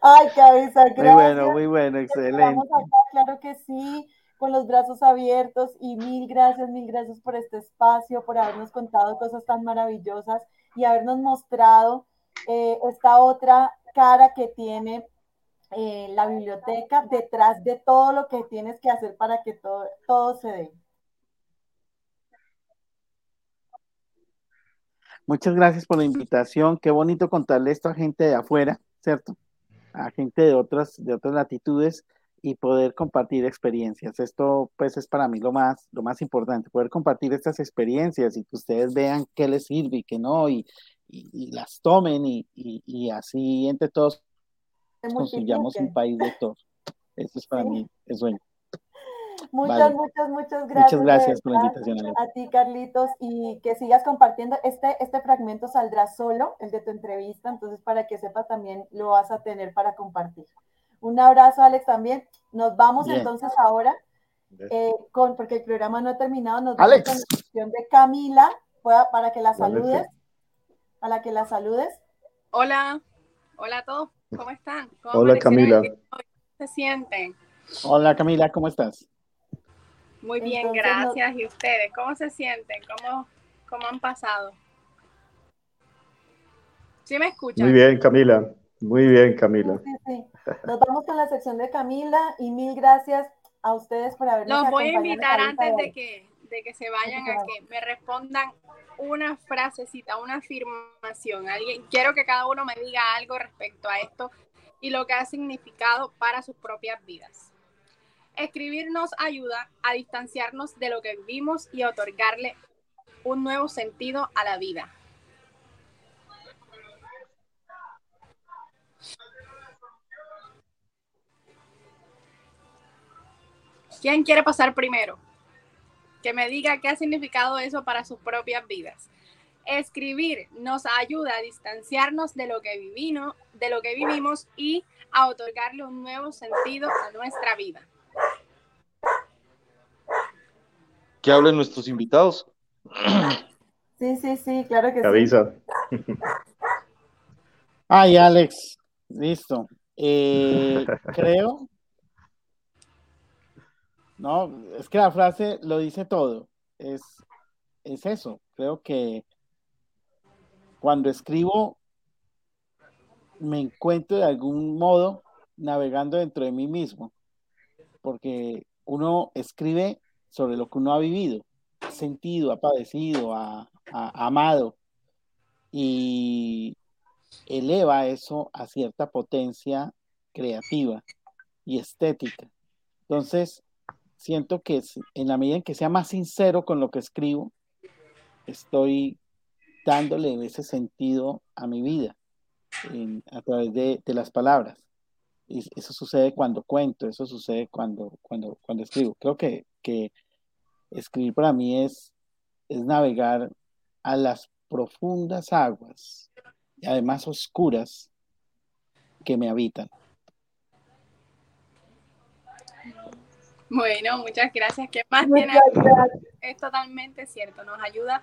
Ay, Cabiza, gracias. Muy bueno, excelente. Estamos acá, claro que sí, con los brazos abiertos, y mil gracias por este espacio, por habernos contado cosas tan maravillosas y habernos mostrado esta otra cara que tiene la biblioteca detrás de todo lo que tienes que hacer para que todo se dé. Muchas gracias por la invitación, qué bonito contarle esto a gente de afuera, ¿cierto? A gente de otras latitudes, y poder compartir experiencias. Esto pues es para mí lo más importante, poder compartir estas experiencias y que ustedes vean qué les sirve y qué no, y las tomen y así entre todos construyamos un país de todos. Eso es para mí el sueño. Muchas gracias. Muchas gracias por la invitación. A ti, Carlitos, y que sigas compartiendo. Este fragmento saldrá solo, el de tu entrevista, entonces para que sepa también lo vas a tener para compartir. Un abrazo, Alex, también. Nos vamos entonces ahora, porque el programa no ha terminado, nos vamos con la sección de Camila, para que la saludes. Hola a todos, ¿cómo están? Hola, Camila. ¿Cómo se sienten? Hola, Camila, ¿cómo estás? Muy bien, entonces, gracias. ¿Y ustedes? ¿Cómo se sienten? ¿Cómo han pasado? ¿Sí me escuchan? Muy bien, Camila. Muy bien, Camila. Sí, sí. Nos vamos con la sección de Camila y mil gracias a ustedes por habernos acompañado. Los voy a invitar antes de que se vayan a que me respondan una frasecita, una afirmación. Quiero que cada uno me diga algo respecto a esto y lo que ha significado para sus propias vidas. Escribir nos ayuda a distanciarnos de lo que vivimos y a otorgarle un nuevo sentido a la vida. ¿Quién quiere pasar primero? Que me diga qué ha significado eso para sus propias vidas. Escribir nos ayuda a distanciarnos de lo que vivimos y a otorgarle un nuevo sentido a nuestra vida. ¿Qué hablan nuestros invitados? Sí, sí, sí, claro que Cabiza. Sí. Ay, Alex, listo. Creo. No, es que la frase lo dice todo. Es eso. Creo que cuando escribo me encuentro de algún modo navegando dentro de mí mismo, porque uno escribe sobre lo que uno ha vivido, ha sentido, ha padecido, ha amado, y eleva eso a cierta potencia creativa y estética. Entonces, siento que en la medida en que sea más sincero con lo que escribo, estoy dándole ese sentido a mi vida a través de las palabras. Y eso sucede cuando cuento, eso sucede cuando escribo. Creo que escribir para mí es navegar a las profundas aguas, y además oscuras, que me habitan. Bueno, muchas gracias. ¿Qué más tiene? Es totalmente cierto, nos ayuda.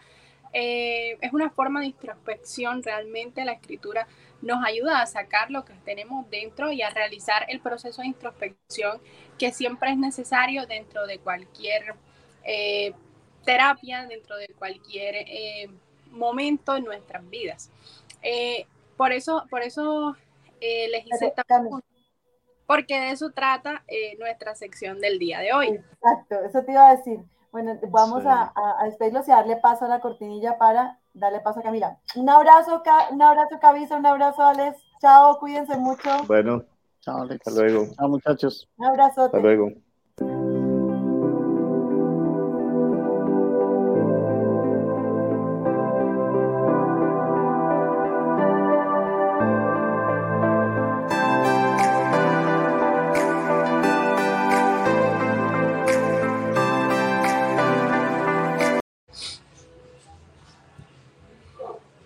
Es una forma de introspección realmente. La escritura nos ayuda a sacar lo que tenemos dentro y a realizar el proceso de introspección que siempre es necesario dentro de cualquier terapia, dentro de cualquier momento en nuestras vidas. Por eso les hice esta pregunta, porque de eso trata nuestra sección del día de hoy. Exacto, eso te iba a decir. Bueno, vamos sí. a despedirlos y darle paso a la cortinilla para darle paso a Camila. Un abrazo, Cabiza, un abrazo, Alex. Chao, cuídense mucho. Bueno, chao, Alex. Hasta luego. Chao, muchachos. Un abrazo. Hasta luego.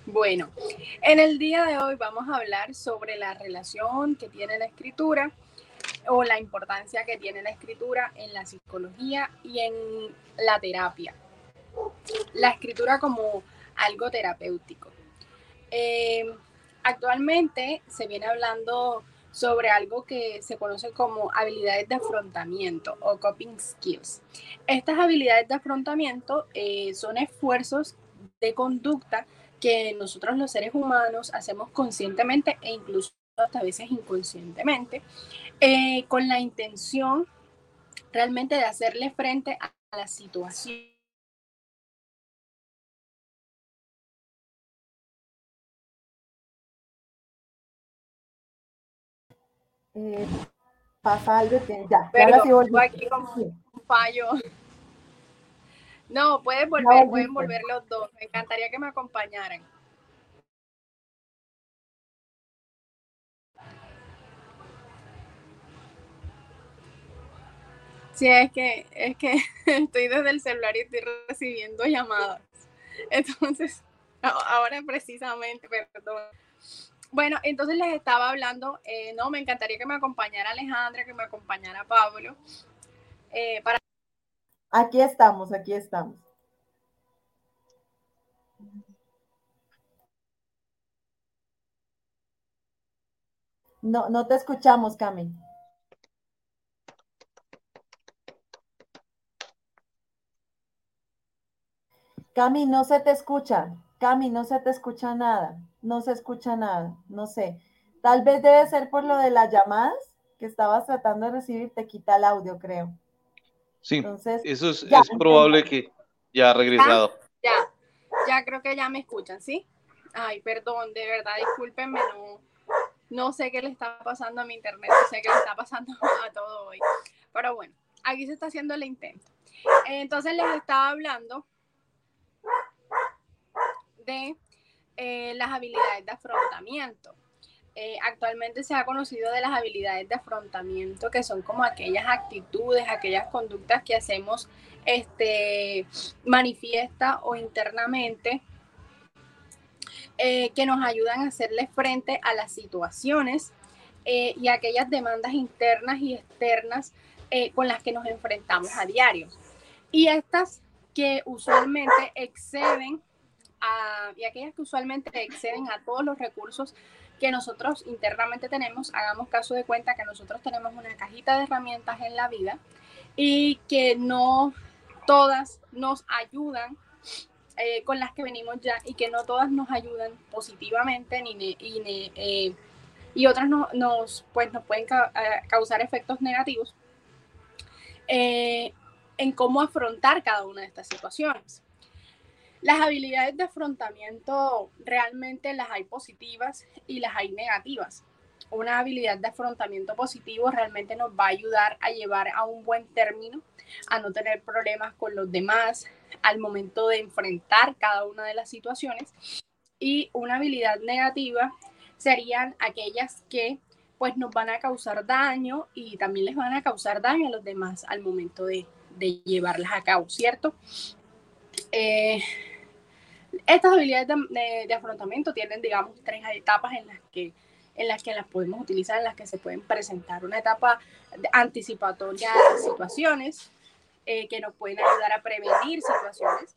Bueno, en el día de hoy vamos a hablar sobre la relación que tiene la escritura o la importancia que tiene la escritura en la psicología y en la terapia. La escritura como algo terapéutico. Actualmente se viene hablando sobre algo que se conoce como habilidades de afrontamiento o coping skills. Estas habilidades de afrontamiento son esfuerzos de conducta que nosotros los seres humanos hacemos conscientemente e incluso hasta veces inconscientemente, con la intención realmente de hacerle frente a la situación. Pasa algo que ya. Pero tengo aquí como un fallo. No, pueden volver los dos. Me encantaría que me acompañaran. Sí, es que estoy desde el celular y estoy recibiendo llamadas. Entonces, ahora precisamente, perdón. Bueno, entonces les estaba hablando, no, me encantaría que me acompañara Alejandra, que me acompañara Pablo, para... Aquí estamos. No te escuchamos, Cami. Cami, no se te escucha. Cami, no se te escucha nada. No se escucha nada. No sé. Tal vez debe ser por lo de las llamadas que estabas tratando de recibir, te quita el audio, creo. Sí, entonces, eso es, ya, es probable que ya ha regresado. Ya creo que ya me escuchan, ¿sí? Ay, perdón, de verdad, discúlpenme, no sé qué le está pasando a mi internet, no sé qué le está pasando a todo hoy. Pero bueno, aquí se está haciendo el intento. Entonces les estaba hablando de las habilidades de afrontamiento. Actualmente se ha conocido de las habilidades de afrontamiento, que son como aquellas actitudes, aquellas conductas que hacemos manifiesta o internamente que nos ayudan a hacerle frente a las situaciones y a aquellas demandas internas y externas con las que nos enfrentamos a diario. Y estas que usualmente exceden a todos los recursos que nosotros internamente tenemos. Hagamos caso de cuenta que nosotros tenemos una cajita de herramientas en la vida y que no todas nos ayudan con las que venimos ya, y que no todas nos ayudan positivamente y otras nos pueden causar efectos negativos en cómo afrontar cada una de estas situaciones. Las habilidades de afrontamiento realmente las hay positivas y las hay negativas. Una habilidad de afrontamiento positivo realmente nos va a ayudar a llevar a un buen término, a no tener problemas con los demás al momento de enfrentar cada una de las situaciones. Y una habilidad negativa serían aquellas que pues, nos van a causar daño y también les van a causar daño a los demás al momento de llevarlas a cabo, ¿cierto? Estas habilidades de afrontamiento tienen, digamos, tres etapas en las que las podemos utilizar, en las que se pueden presentar. Una etapa anticipatoria de situaciones que nos pueden ayudar a prevenir situaciones.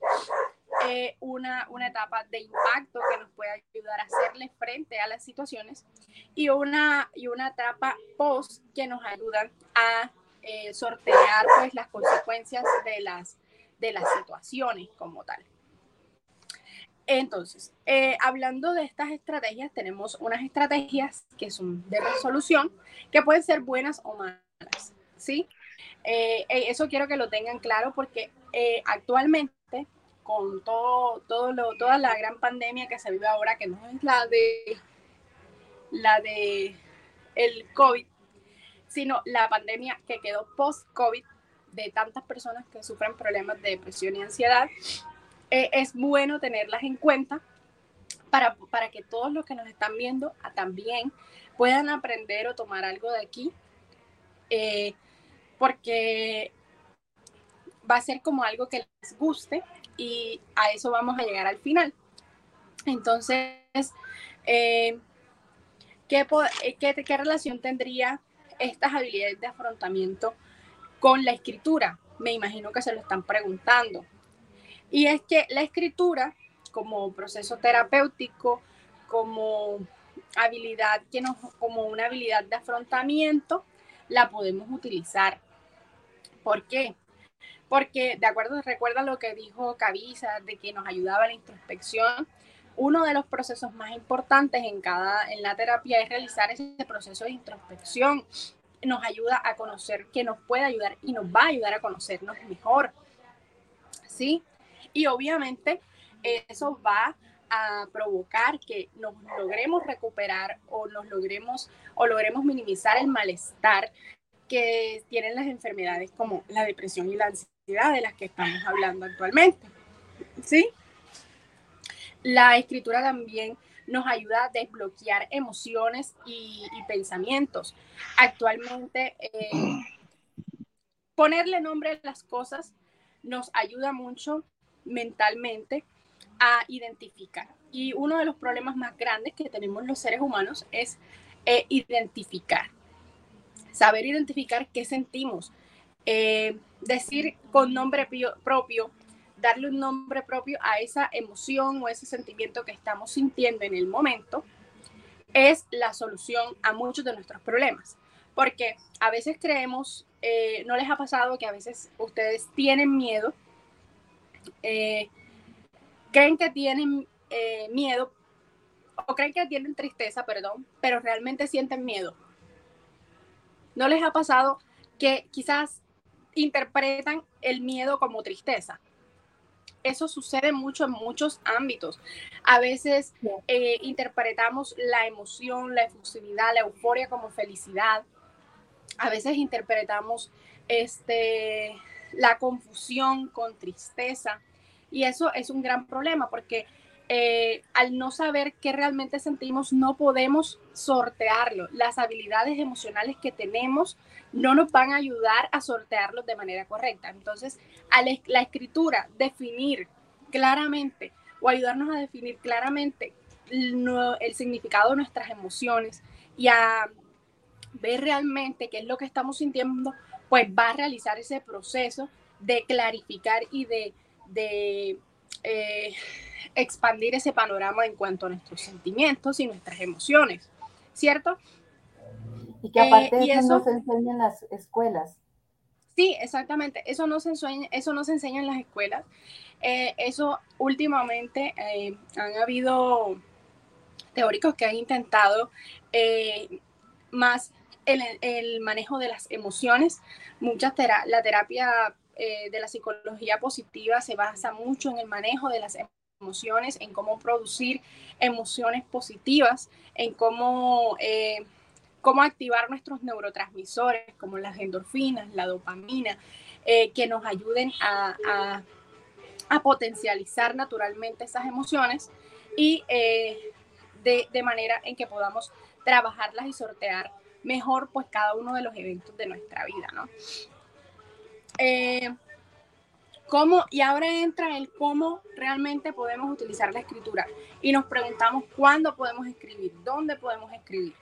Una etapa de impacto que nos puede ayudar a hacerle frente a las situaciones. Y una etapa post que nos ayudan a sortear pues, las consecuencias de las situaciones como tal. Entonces, hablando de estas estrategias, tenemos unas estrategias que son de resolución, que pueden ser buenas o malas, ¿sí? Eso quiero que lo tengan claro porque actualmente, con toda la gran pandemia que se vive ahora, que no es la de el COVID, sino la pandemia que quedó post-COVID, de tantas personas que sufren problemas de depresión y ansiedad, es bueno tenerlas en cuenta para que todos los que nos están viendo también puedan aprender o tomar algo de aquí, porque va a ser como algo que les guste y a eso vamos a llegar al final. Entonces, ¿qué relación tendría estas habilidades de afrontamiento con la escritura? Me imagino que se lo están preguntando. Y es que la escritura, como proceso terapéutico, como una habilidad de afrontamiento, la podemos utilizar. ¿Por qué? Porque, de acuerdo, recuerda lo que dijo Cabiza, de que nos ayudaba a la introspección. Uno de los procesos más importantes en la terapia es realizar ese proceso de introspección. Nos ayuda a conocer, que nos puede ayudar y nos va a ayudar a conocernos mejor, ¿sí? Y obviamente eso va a provocar que nos logremos recuperar o logremos minimizar el malestar que tienen las enfermedades como la depresión y la ansiedad de las que estamos hablando actualmente, ¿sí? La escritura también nos ayuda a desbloquear emociones y pensamientos. Actualmente, ponerle nombre a las cosas nos ayuda mucho mentalmente a identificar. Y uno de los problemas más grandes que tenemos los seres humanos es identificar. Saber identificar qué sentimos. Decir con nombre propio, darle un nombre propio a esa emoción o ese sentimiento que estamos sintiendo en el momento, es la solución a muchos de nuestros problemas. Porque a veces creemos, ¿no les ha pasado que a veces ustedes tienen miedo? Creen que tienen miedo o creen que tienen tristeza, perdón, pero realmente sienten miedo. ¿No les ha pasado que quizás interpretan el miedo como tristeza? Eso sucede mucho en muchos ámbitos. A veces interpretamos la emoción, la efusividad, la euforia como felicidad. A veces interpretamos la confusión con tristeza. Y eso es un gran problema porque al no saber qué realmente sentimos, no podemos sortearlo. Las habilidades emocionales que tenemos no nos van a ayudar a sortearlos de manera correcta. Entonces, a la escritura, definir claramente o ayudarnos a definir claramente el significado de nuestras emociones y a ver realmente qué es lo que estamos sintiendo, pues va a realizar ese proceso de clarificar y de expandir ese panorama en cuanto a nuestros sentimientos y nuestras emociones, ¿cierto? Y que aparte de eso no se enseña en las escuelas. Sí, exactamente, eso no se enseña en las escuelas. Eso últimamente han habido teóricos que han intentado más el manejo de las emociones, la terapia de la psicología positiva se basa mucho en el manejo de las emociones, en cómo producir emociones positivas, en cómo activar nuestros neurotransmisores como las endorfinas, la dopamina, que nos ayuden a potencializar naturalmente esas emociones y de manera en que podamos trabajarlas y sortear mejor pues cada uno de los eventos de nuestra vida, ¿no? Y ahora entra el cómo realmente podemos utilizar la escritura y nos preguntamos cuándo podemos escribir, dónde podemos escribir.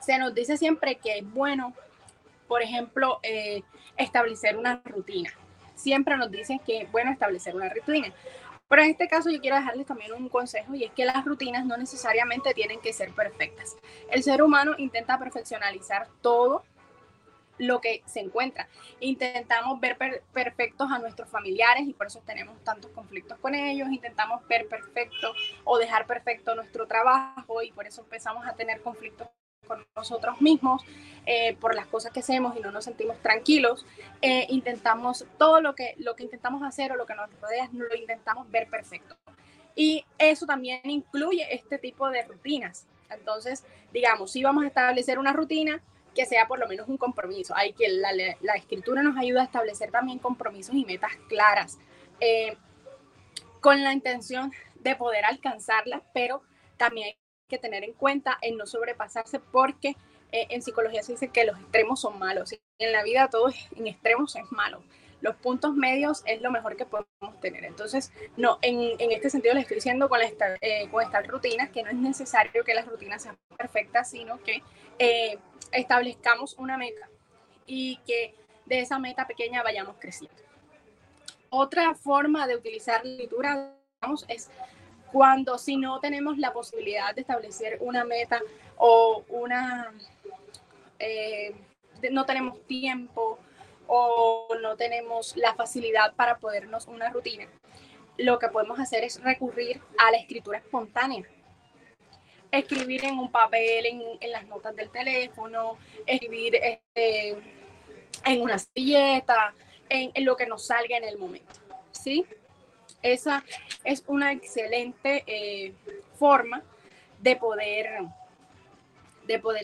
Se nos dice siempre que es bueno, por ejemplo, establecer una rutina. Siempre nos dicen que es bueno establecer una rutina. Pero en este caso yo quiero dejarles también un consejo y es que las rutinas no necesariamente tienen que ser perfectas. El ser humano intenta perfeccionalizar todo lo que se encuentra. Intentamos ver perfectos a nuestros familiares y por eso tenemos tantos conflictos con ellos. Intentamos ver perfecto o dejar perfecto nuestro trabajo y por eso empezamos a tener conflictos con nosotros mismos por las cosas que hacemos y no nos sentimos tranquilos. Intentamos todo lo que intentamos hacer o lo que nos rodea, lo intentamos ver perfecto. Y eso también incluye este tipo de rutinas. Entonces, digamos, si vamos a establecer una rutina, que sea por lo menos un compromiso. Hay que la escritura nos ayuda a establecer también compromisos y metas claras con la intención de poder alcanzarlas, pero también hay que tener en cuenta en no sobrepasarse porque en psicología se dice que los extremos son malos y en la vida todo en extremos es malo. Los puntos medios es lo mejor que podemos tener. Entonces, no, en este sentido les estoy diciendo con estas rutinas que no es necesario que las rutinas sean perfectas, sino que establezcamos una meta y que de esa meta pequeña vayamos creciendo. Otra forma de utilizar la escritura, digamos, es cuando si no tenemos la posibilidad de establecer una meta o no tenemos tiempo, o no tenemos la facilidad para podernos una rutina, lo que podemos hacer es recurrir a la escritura espontánea. Escribir en un papel, en las notas del teléfono, escribir en una servilleta, en lo que nos salga en el momento, ¿sí? Esa es una excelente forma de poder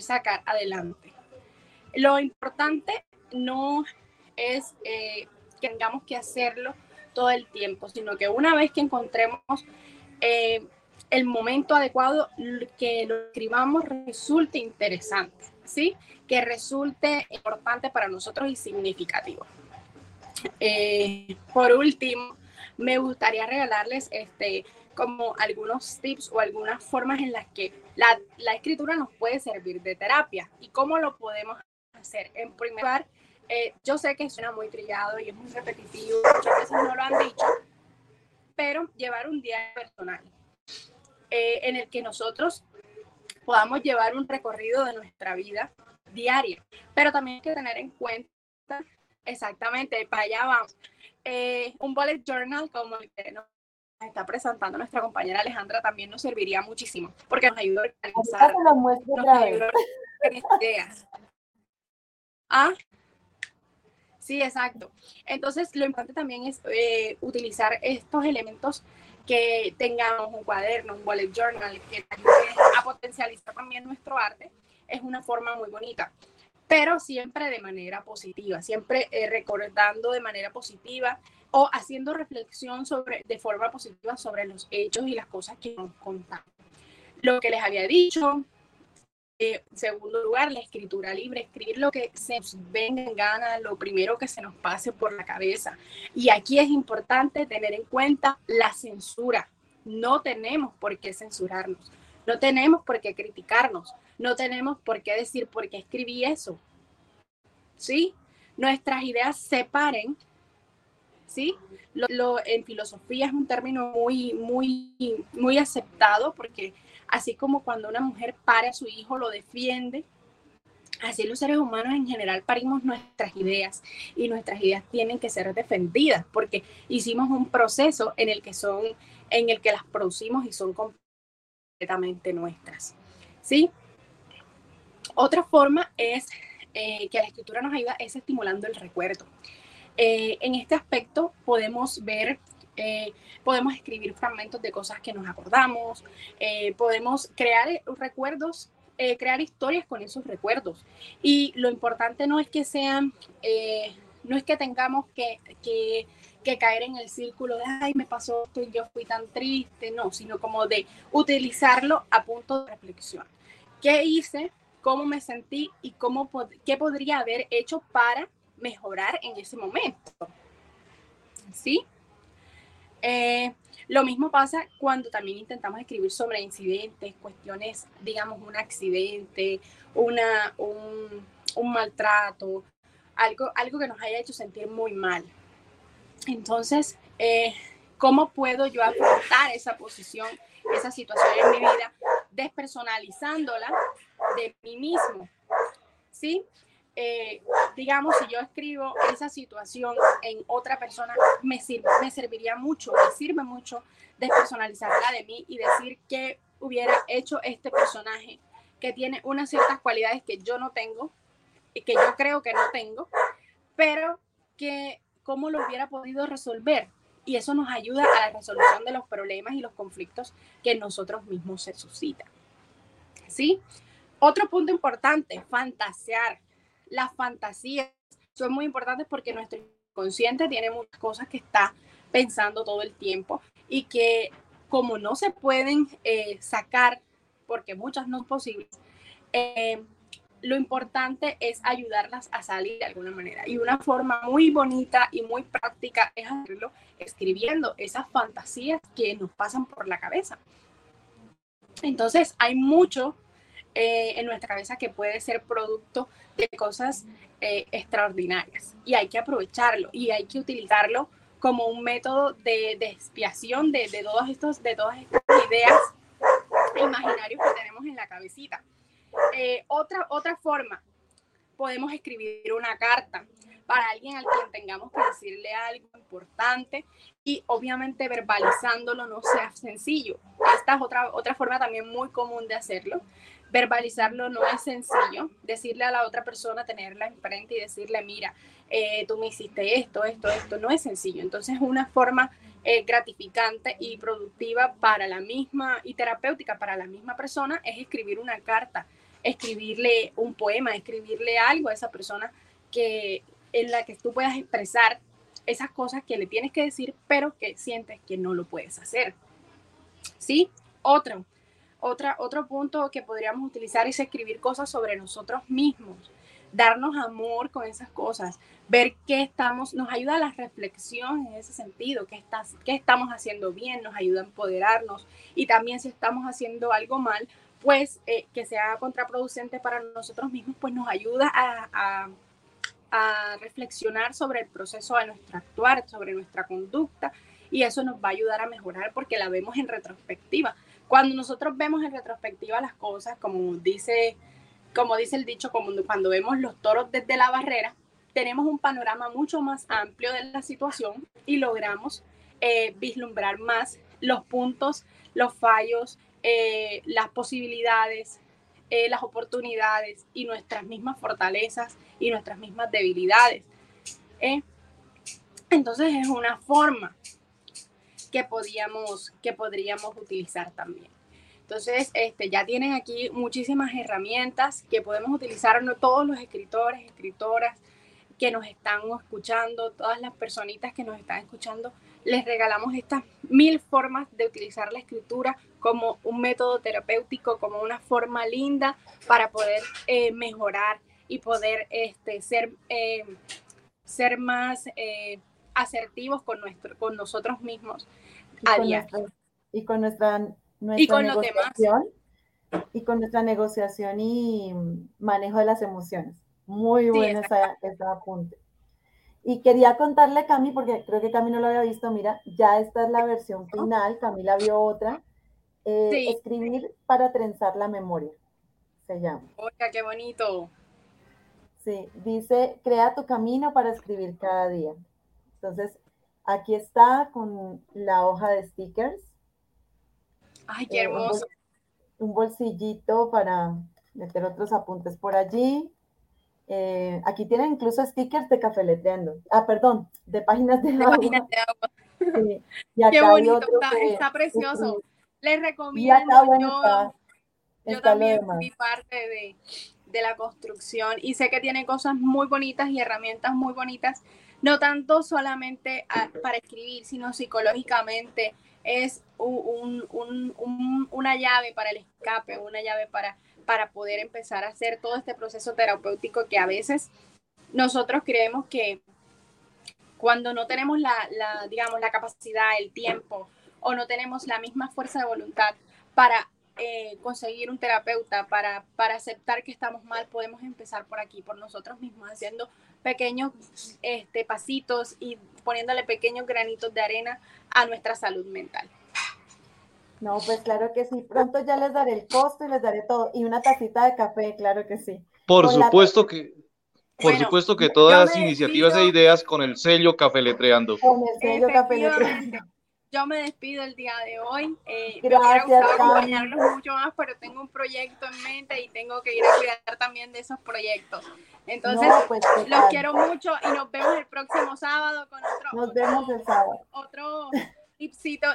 sacar adelante. Lo importante no es que tengamos que hacerlo todo el tiempo, sino que una vez que encontremos el momento adecuado, que lo escribamos resulte interesante, ¿sí? Que resulte importante para nosotros y significativo. Por último, me gustaría regalarles como algunos tips o algunas formas en las que la escritura nos puede servir de terapia y cómo lo podemos hacer. En primer lugar, yo sé que suena muy trillado y es muy repetitivo, muchas veces no lo han dicho, pero llevar un diario personal en el que nosotros podamos llevar un recorrido de nuestra vida diaria, pero también hay que tener en cuenta exactamente, para allá vamos, un bullet journal como el que nos está presentando nuestra compañera Alejandra también nos serviría muchísimo, porque nos ayuda a organizar, ideas. ¿Ah? Sí, exacto. Entonces, lo importante también es utilizar estos elementos, que tengamos un cuaderno, un bullet journal, que ayude a potencializar también nuestro arte. Es una forma muy bonita, pero siempre de manera positiva, siempre recordando de manera positiva o haciendo reflexión de forma positiva sobre los hechos y las cosas que nos contaron. Lo que les había dicho, en segundo lugar, la escritura libre, escribir lo que se nos venga en gana, lo primero que se nos pase por la cabeza. Y aquí es importante tener en cuenta la censura. No tenemos por qué censurarnos, no tenemos por qué criticarnos, no tenemos por qué decir por qué escribí eso. ¿Sí? Nuestras ideas se paren. ¿Sí? En filosofía es un término muy, muy, muy aceptado, porque así como cuando una mujer pare a su hijo, lo defiende, así los seres humanos en general parimos nuestras ideas, y nuestras ideas tienen que ser defendidas porque hicimos un proceso en el que las producimos y son completamente nuestras. ¿Sí? Otra forma es que la escritura nos ayuda es estimulando el recuerdo. En este aspecto podemos ver, podemos escribir fragmentos de cosas que nos acordamos, podemos crear recuerdos, crear historias con esos recuerdos. Y lo importante no es que sean, no es que tengamos que caer en el círculo de, ay, me pasó esto y yo fui tan triste, no, sino como de utilizarlo a punto de reflexión. ¿Qué hice? ¿Cómo me sentí? ¿Y qué podría haber hecho para mejorar en ese momento? ¿Sí? Lo mismo pasa cuando también intentamos escribir sobre incidentes, cuestiones, digamos, un accidente, un maltrato, algo que nos haya hecho sentir muy mal. Entonces, ¿cómo puedo yo afrontar esa posición, esa situación en mi vida, despersonalizándola de mí mismo? ¿Sí? Digamos, si yo escribo esa situación en otra persona, me serviría mucho, me sirve mucho despersonalizarla de mí y decir qué hubiera hecho este personaje, que tiene unas ciertas cualidades que yo no tengo, que yo creo que no tengo, pero que cómo lo hubiera podido resolver. Y eso nos ayuda a la resolución de los problemas y los conflictos que nosotros mismos se suscitan. ¿Sí? Otro punto importante, fantasear. Las fantasías son muy importantes porque nuestro inconsciente tiene muchas cosas que está pensando todo el tiempo y que, como no se pueden sacar, porque muchas no son posibles, lo importante es ayudarlas a salir de alguna manera. Y una forma muy bonita y muy práctica es hacerlo escribiendo esas fantasías que nos pasan por la cabeza. Entonces, hay mucho en nuestra cabeza que puede ser producto de cosas extraordinarias, y hay que aprovecharlo y hay que utilizarlo como un método de expiación de todas estas ideas imaginarias que tenemos en la cabecita. Otra forma, podemos escribir una carta para alguien al quien tengamos que decirle algo importante, y obviamente verbalizándolo no sea sencillo. Esta es otra forma también muy común de hacerlo. Verbalizarlo no es sencillo. Decirle a la otra persona, tenerla enfrente y decirle, mira, tú me hiciste esto, no es sencillo. Entonces es una forma gratificante y productiva para la misma, y terapéutica para la misma persona, es escribir una carta, escribirle un poema, escribirle algo a esa persona en la que tú puedas expresar esas cosas que le tienes que decir, pero que sientes que no lo puedes hacer. ¿Sí? Otro punto que podríamos utilizar es escribir cosas sobre nosotros mismos, darnos amor con esas cosas, ver qué estamos, nos ayuda a la reflexión en ese sentido, qué estamos haciendo bien, nos ayuda a empoderarnos, y también si estamos haciendo algo mal, pues que sea contraproducente para nosotros mismos, pues nos ayuda a reflexionar sobre el proceso de nuestro actuar, sobre nuestra conducta, y eso nos va a ayudar a mejorar porque la vemos en retrospectiva. Cuando nosotros vemos en retrospectiva las cosas, como dice el dicho, como cuando vemos los toros desde la barrera, tenemos un panorama mucho más amplio de la situación y logramos vislumbrar más los puntos, los fallos, las posibilidades, las oportunidades y nuestras mismas fortalezas y nuestras mismas debilidades. Entonces es una forma que podríamos utilizar también. Entonces, ya tienen aquí muchísimas herramientas que podemos utilizar todos los escritores, escritoras que nos están escuchando, todas las personitas que nos están escuchando, les regalamos estas 1000 formas de utilizar la escritura como un método terapéutico, como una forma linda para poder mejorar y poder ser más asertivos con nosotros mismos a diario. Y con nuestra negociación, y con nuestra negociación y manejo de las emociones. Muy bueno ese apunte. Y quería contarle a Cami, porque creo que Cami no lo había visto, mira, ya esta es la versión final, Camila vio otra, Escribir para trenzar la memoria, se llama. ¡Oiga, qué bonito! Sí, dice, crea tu camino para escribir cada día. Entonces, aquí está con la hoja de stickers. ¡Ay, qué hermoso! Un bolsillito para meter otros apuntes por allí. Aquí tienen incluso stickers de Café Letreando. Ah, perdón, de Páginas de Agua. Páginas de Agua. Sí. Y acá qué bonito, está precioso. Les recomiendo, yo también fui parte de la construcción y sé que tienen cosas muy bonitas y herramientas muy bonitas, no tanto solamente para escribir, sino psicológicamente. Es una llave para el escape, una llave para poder empezar a hacer todo este proceso terapéutico que a veces nosotros creemos que cuando no tenemos la capacidad, el tiempo, o no tenemos la misma fuerza de voluntad para conseguir un terapeuta, para aceptar que estamos mal, podemos empezar por aquí, por nosotros mismos, haciendo pequeños pasitos y poniéndole pequeños granitos de arena a nuestra salud mental. No, pues claro que sí. Pronto ya les daré el costo y les daré todo. Y una tacita de café, claro que sí. Por supuesto que todas las iniciativas e ideas con el sello Café Letreando. Con el sello Café Letreando. Yo me despido el día de hoy. Gracias, me hubiera gustado acompañarlos mucho más, pero tengo un proyecto en mente y tengo que ir a cuidar también de esos proyectos. Entonces, los quiero mucho y nos vemos el próximo sábado con otro. Nos vemos el sábado. Otro tipsito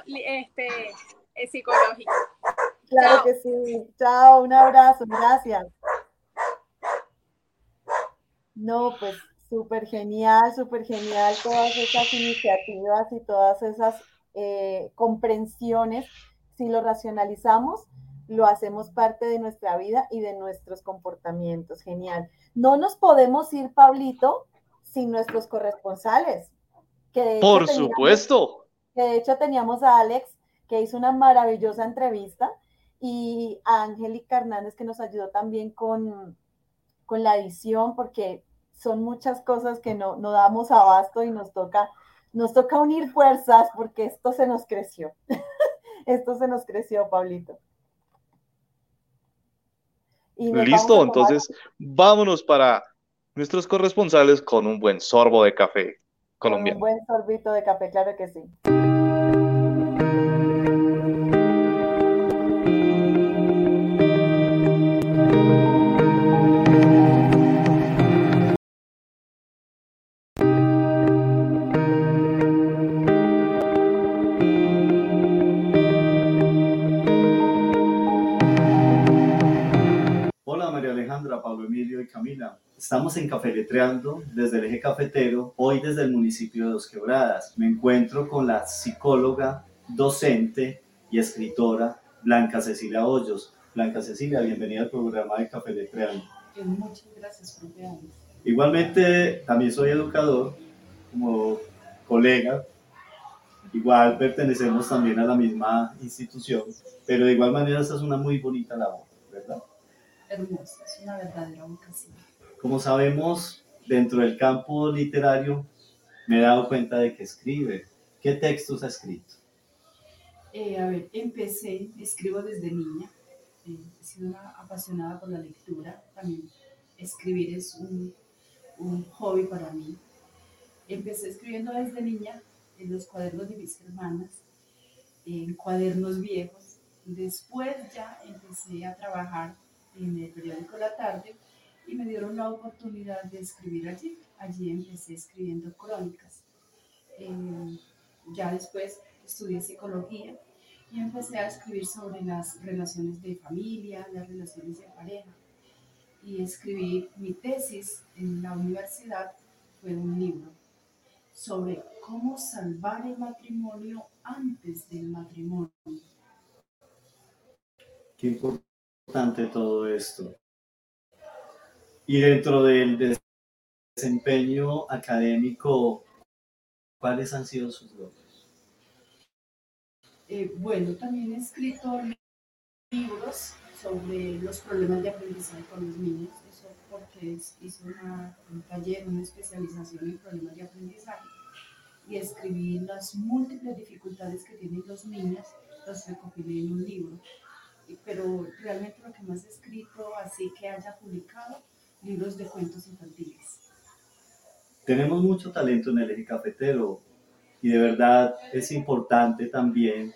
psicológico. Claro que sí. Chao, un abrazo. Gracias. No, pues súper genial todas esas iniciativas y todas esas comprensiones. Si lo racionalizamos, lo hacemos parte de nuestra vida y de nuestros comportamientos. Genial. No nos podemos ir, Pablito, sin nuestros corresponsales. Por supuesto. De hecho, teníamos a Alex, que hizo una maravillosa entrevista, y a Angélica Hernández, que nos ayudó también con la edición, porque son muchas cosas que no damos abasto y nos toca unir fuerzas porque esto se nos creció. Esto se nos creció, Pablito. Y listo, entonces vámonos para nuestros corresponsales con un buen sorbo de café colombiano. Con un buen sorbito de café, claro que sí. Camila, estamos en Café Letreando desde el eje cafetero, hoy desde el municipio de Dos Quebradas. Me encuentro con la psicóloga, docente y escritora Blanca Cecilia Hoyos. Blanca Cecilia, bienvenida al programa de Café Letreando. Muchas gracias, profe. Igualmente, también soy educador, como colega. Igual pertenecemos también a la misma institución, pero de igual manera esta es una muy bonita labor, ¿verdad? Hermosa, es una verdadera vocación. Como sabemos, dentro del campo literario me he dado cuenta de que escribe. ¿Qué textos ha escrito? Escribo desde niña. He sido una apasionada por la lectura. También escribir es un hobby para mí. Empecé escribiendo desde niña en los cuadernos de mis hermanas. en cuadernos viejos. Después ya empecé a trabajar en el periódico La Tarde y me dieron la oportunidad de escribir allí. Allí empecé escribiendo crónicas. Ya después estudié psicología y empecé a escribir sobre las relaciones de familia, las relaciones de pareja. Y escribí mi tesis en la universidad, fue un libro sobre cómo salvar el matrimonio antes del matrimonio. Qué importante todo esto. Y dentro del desempeño académico, ¿cuáles han sido sus logros? Bueno, también he escrito libros sobre los problemas de aprendizaje con los niños, eso porque hice un taller, una especialización en problemas de aprendizaje, y escribí las múltiples dificultades que tienen los niños, las recopilé en un libro. Pero realmente lo que más he escrito, así que haya publicado, libros de cuentos infantiles. Tenemos mucho talento en el Eje Cafetero y de verdad es importante también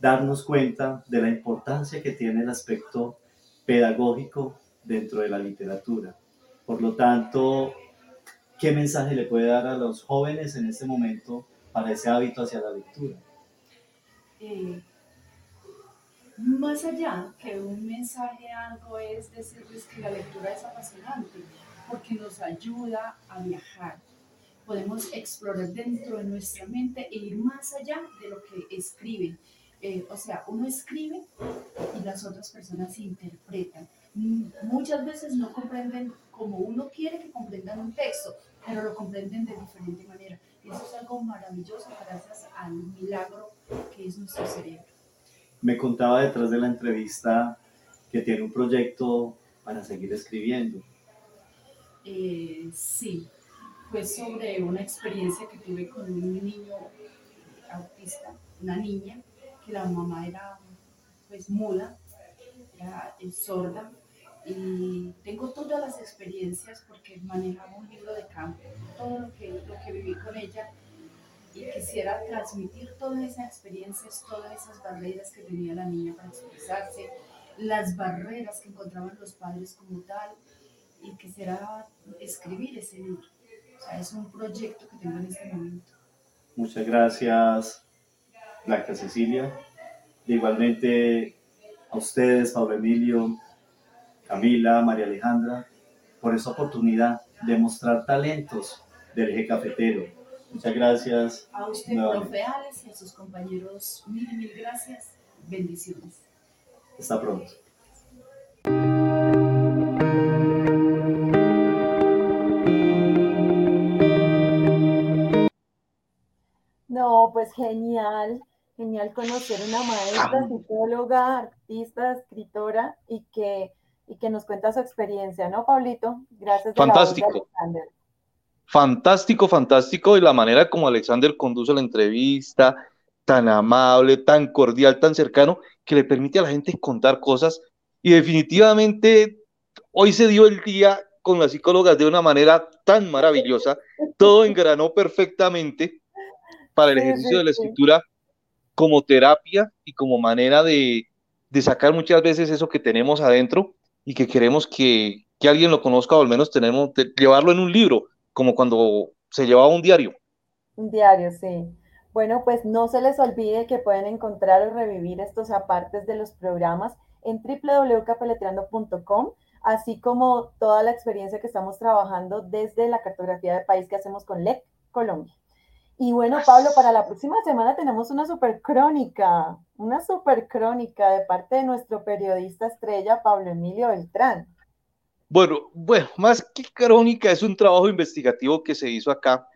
darnos cuenta de la importancia que tiene el aspecto pedagógico dentro de la literatura. Por lo tanto, ¿qué mensaje le puede dar a los jóvenes en este momento para ese hábito hacia la lectura? Más allá que un mensaje, algo es decirles que la lectura es apasionante porque nos ayuda a viajar. Podemos explorar dentro de nuestra mente e ir más allá de lo que escriben. O sea, uno escribe y las otras personas interpretan. Muchas veces no comprenden como uno quiere que comprendan un texto, pero lo comprenden de diferente manera. Y eso es algo maravilloso gracias al milagro que es nuestro cerebro. Me contaba detrás de la entrevista que tiene un proyecto para seguir escribiendo. Sí, fue sobre una experiencia que tuve con un niño autista, una niña, que la mamá era pues muda, era sorda, y tengo todas las experiencias porque manejaba un libro de campo, todo lo que viví con ella, y quisiera transmitir todas esas experiencias, todas esas barreras que tenía la niña para expresarse, las barreras que encontraban los padres como tal, y quisiera escribir ese libro. O sea, es un proyecto que tengo en este momento. Muchas gracias, Blanca Cecilia, igualmente a ustedes, Pablo Emilio, Camila, María Alejandra, por esa oportunidad de mostrar talentos del Eje Cafetero. Muchas gracias. A usted, profe Alex, y a sus compañeros, mil gracias. Bendiciones. Hasta pronto. No, pues genial. Genial conocer una maestra, psicóloga, artista, escritora y que nos cuenta su experiencia, ¿no, Pablito? Gracias. Fantástico. Fantástico, y la manera como Alexander conduce la entrevista, tan amable, tan cordial, tan cercano, que le permite a la gente contar cosas, y definitivamente hoy se dio el día con las psicólogas de una manera tan maravillosa, todo engranó perfectamente para el ejercicio de la escritura como terapia y como manera de sacar muchas veces eso que tenemos adentro y que queremos que alguien lo conozca, o al menos tenemos que llevarlo en un libro, como cuando se llevaba un diario. Un diario, sí. Bueno, pues no se les olvide que pueden encontrar o revivir estos apartes de los programas en www.cafeletreando.com, así como toda la experiencia que estamos trabajando desde la cartografía de país que hacemos con LEC Colombia. Y bueno, Pablo, para la próxima semana tenemos una supercrónica de parte de nuestro periodista estrella, Pablo Emilio Beltrán. Bueno, más que crónica, es un trabajo investigativo que se hizo acá.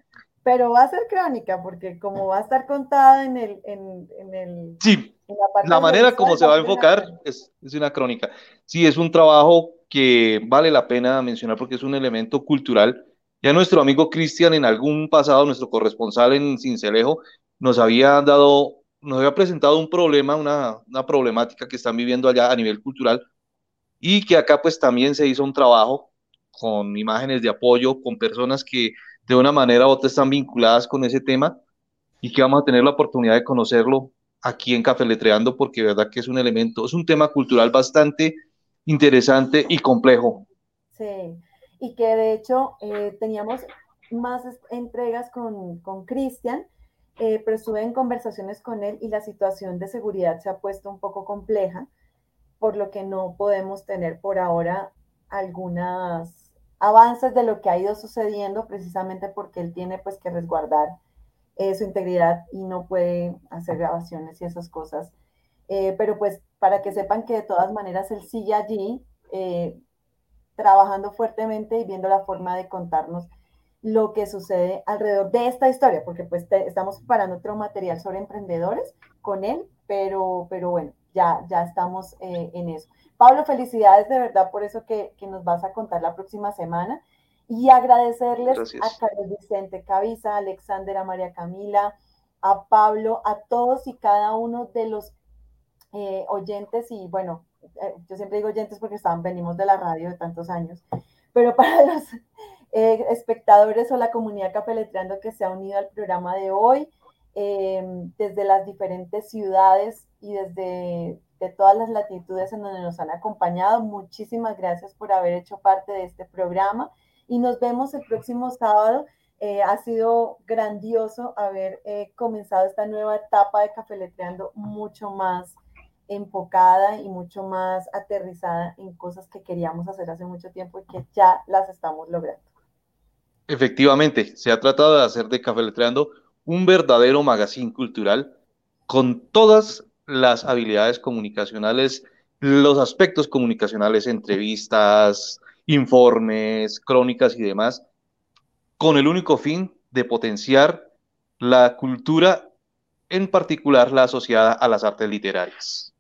Pero va a ser crónica, porque como va a estar contada en el sí, en la manera como se va a enfocar es una crónica. Sí, es un trabajo que vale la pena mencionar porque es un elemento cultural. Ya nuestro amigo Cristian, en algún pasado, nuestro corresponsal en Sincelejo, nos había presentado un problema, una problemática que están viviendo allá a nivel cultural, y que acá pues también se hizo un trabajo con imágenes de apoyo, con personas que de una manera u otra están vinculadas con ese tema, y que vamos a tener la oportunidad de conocerlo aquí en Café Letreando, porque de verdad que es un elemento, es un tema cultural bastante interesante y complejo. Sí, y que de hecho teníamos más entregas con Cristian, pero estuve en conversaciones con él y la situación de seguridad se ha puesto un poco compleja, por lo que no podemos tener por ahora algunas avances de lo que ha ido sucediendo, precisamente porque él tiene pues que resguardar su integridad y no puede hacer grabaciones y esas cosas, pero pues para que sepan que de todas maneras él sigue allí trabajando fuertemente y viendo la forma de contarnos lo que sucede alrededor de esta historia, porque pues estamos preparando otro material sobre emprendedores con él, pero bueno, ya estamos en eso. Pablo, felicidades de verdad por eso que nos vas a contar la próxima semana, y agradecerles a Carlos Vicente Cabiza, a Alexander, a María Camila, a Pablo, a todos y cada uno de los oyentes, y bueno, yo siempre digo oyentes porque venimos de la radio de tantos años, pero para los espectadores o la comunidad Café Letreando que se ha unido al programa de hoy, desde las diferentes ciudades y de todas las latitudes en donde nos han acompañado, muchísimas gracias por haber hecho parte de este programa, y nos vemos el próximo sábado. Ha sido grandioso haber comenzado esta nueva etapa de Café Letreando mucho más enfocada y mucho más aterrizada en cosas que queríamos hacer hace mucho tiempo y que ya las estamos logrando. Efectivamente, se ha tratado de hacer de Café Letreando un verdadero magazine cultural con todas las habilidades comunicacionales, los aspectos comunicacionales, entrevistas, informes, crónicas y demás, con el único fin de potenciar la cultura, en particular la asociada a las artes literarias.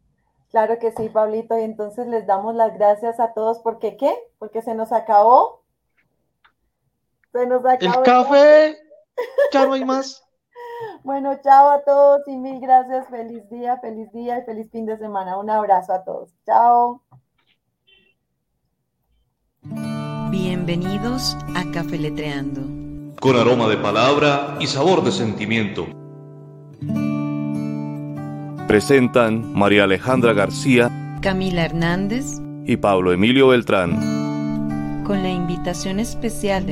Claro que sí, Pablito, y entonces les damos las gracias a todos, porque ¿qué? Porque se nos acabó el café, ya no hay más. Bueno, chao a todos y mil gracias, feliz día y feliz fin de semana, un abrazo a todos, chao. Bienvenidos a Café Letreando. Con aroma de palabra y sabor de sentimiento. Presentan María Alejandra García, Camila Hernández y Pablo Emilio Beltrán. Con la invitación especial de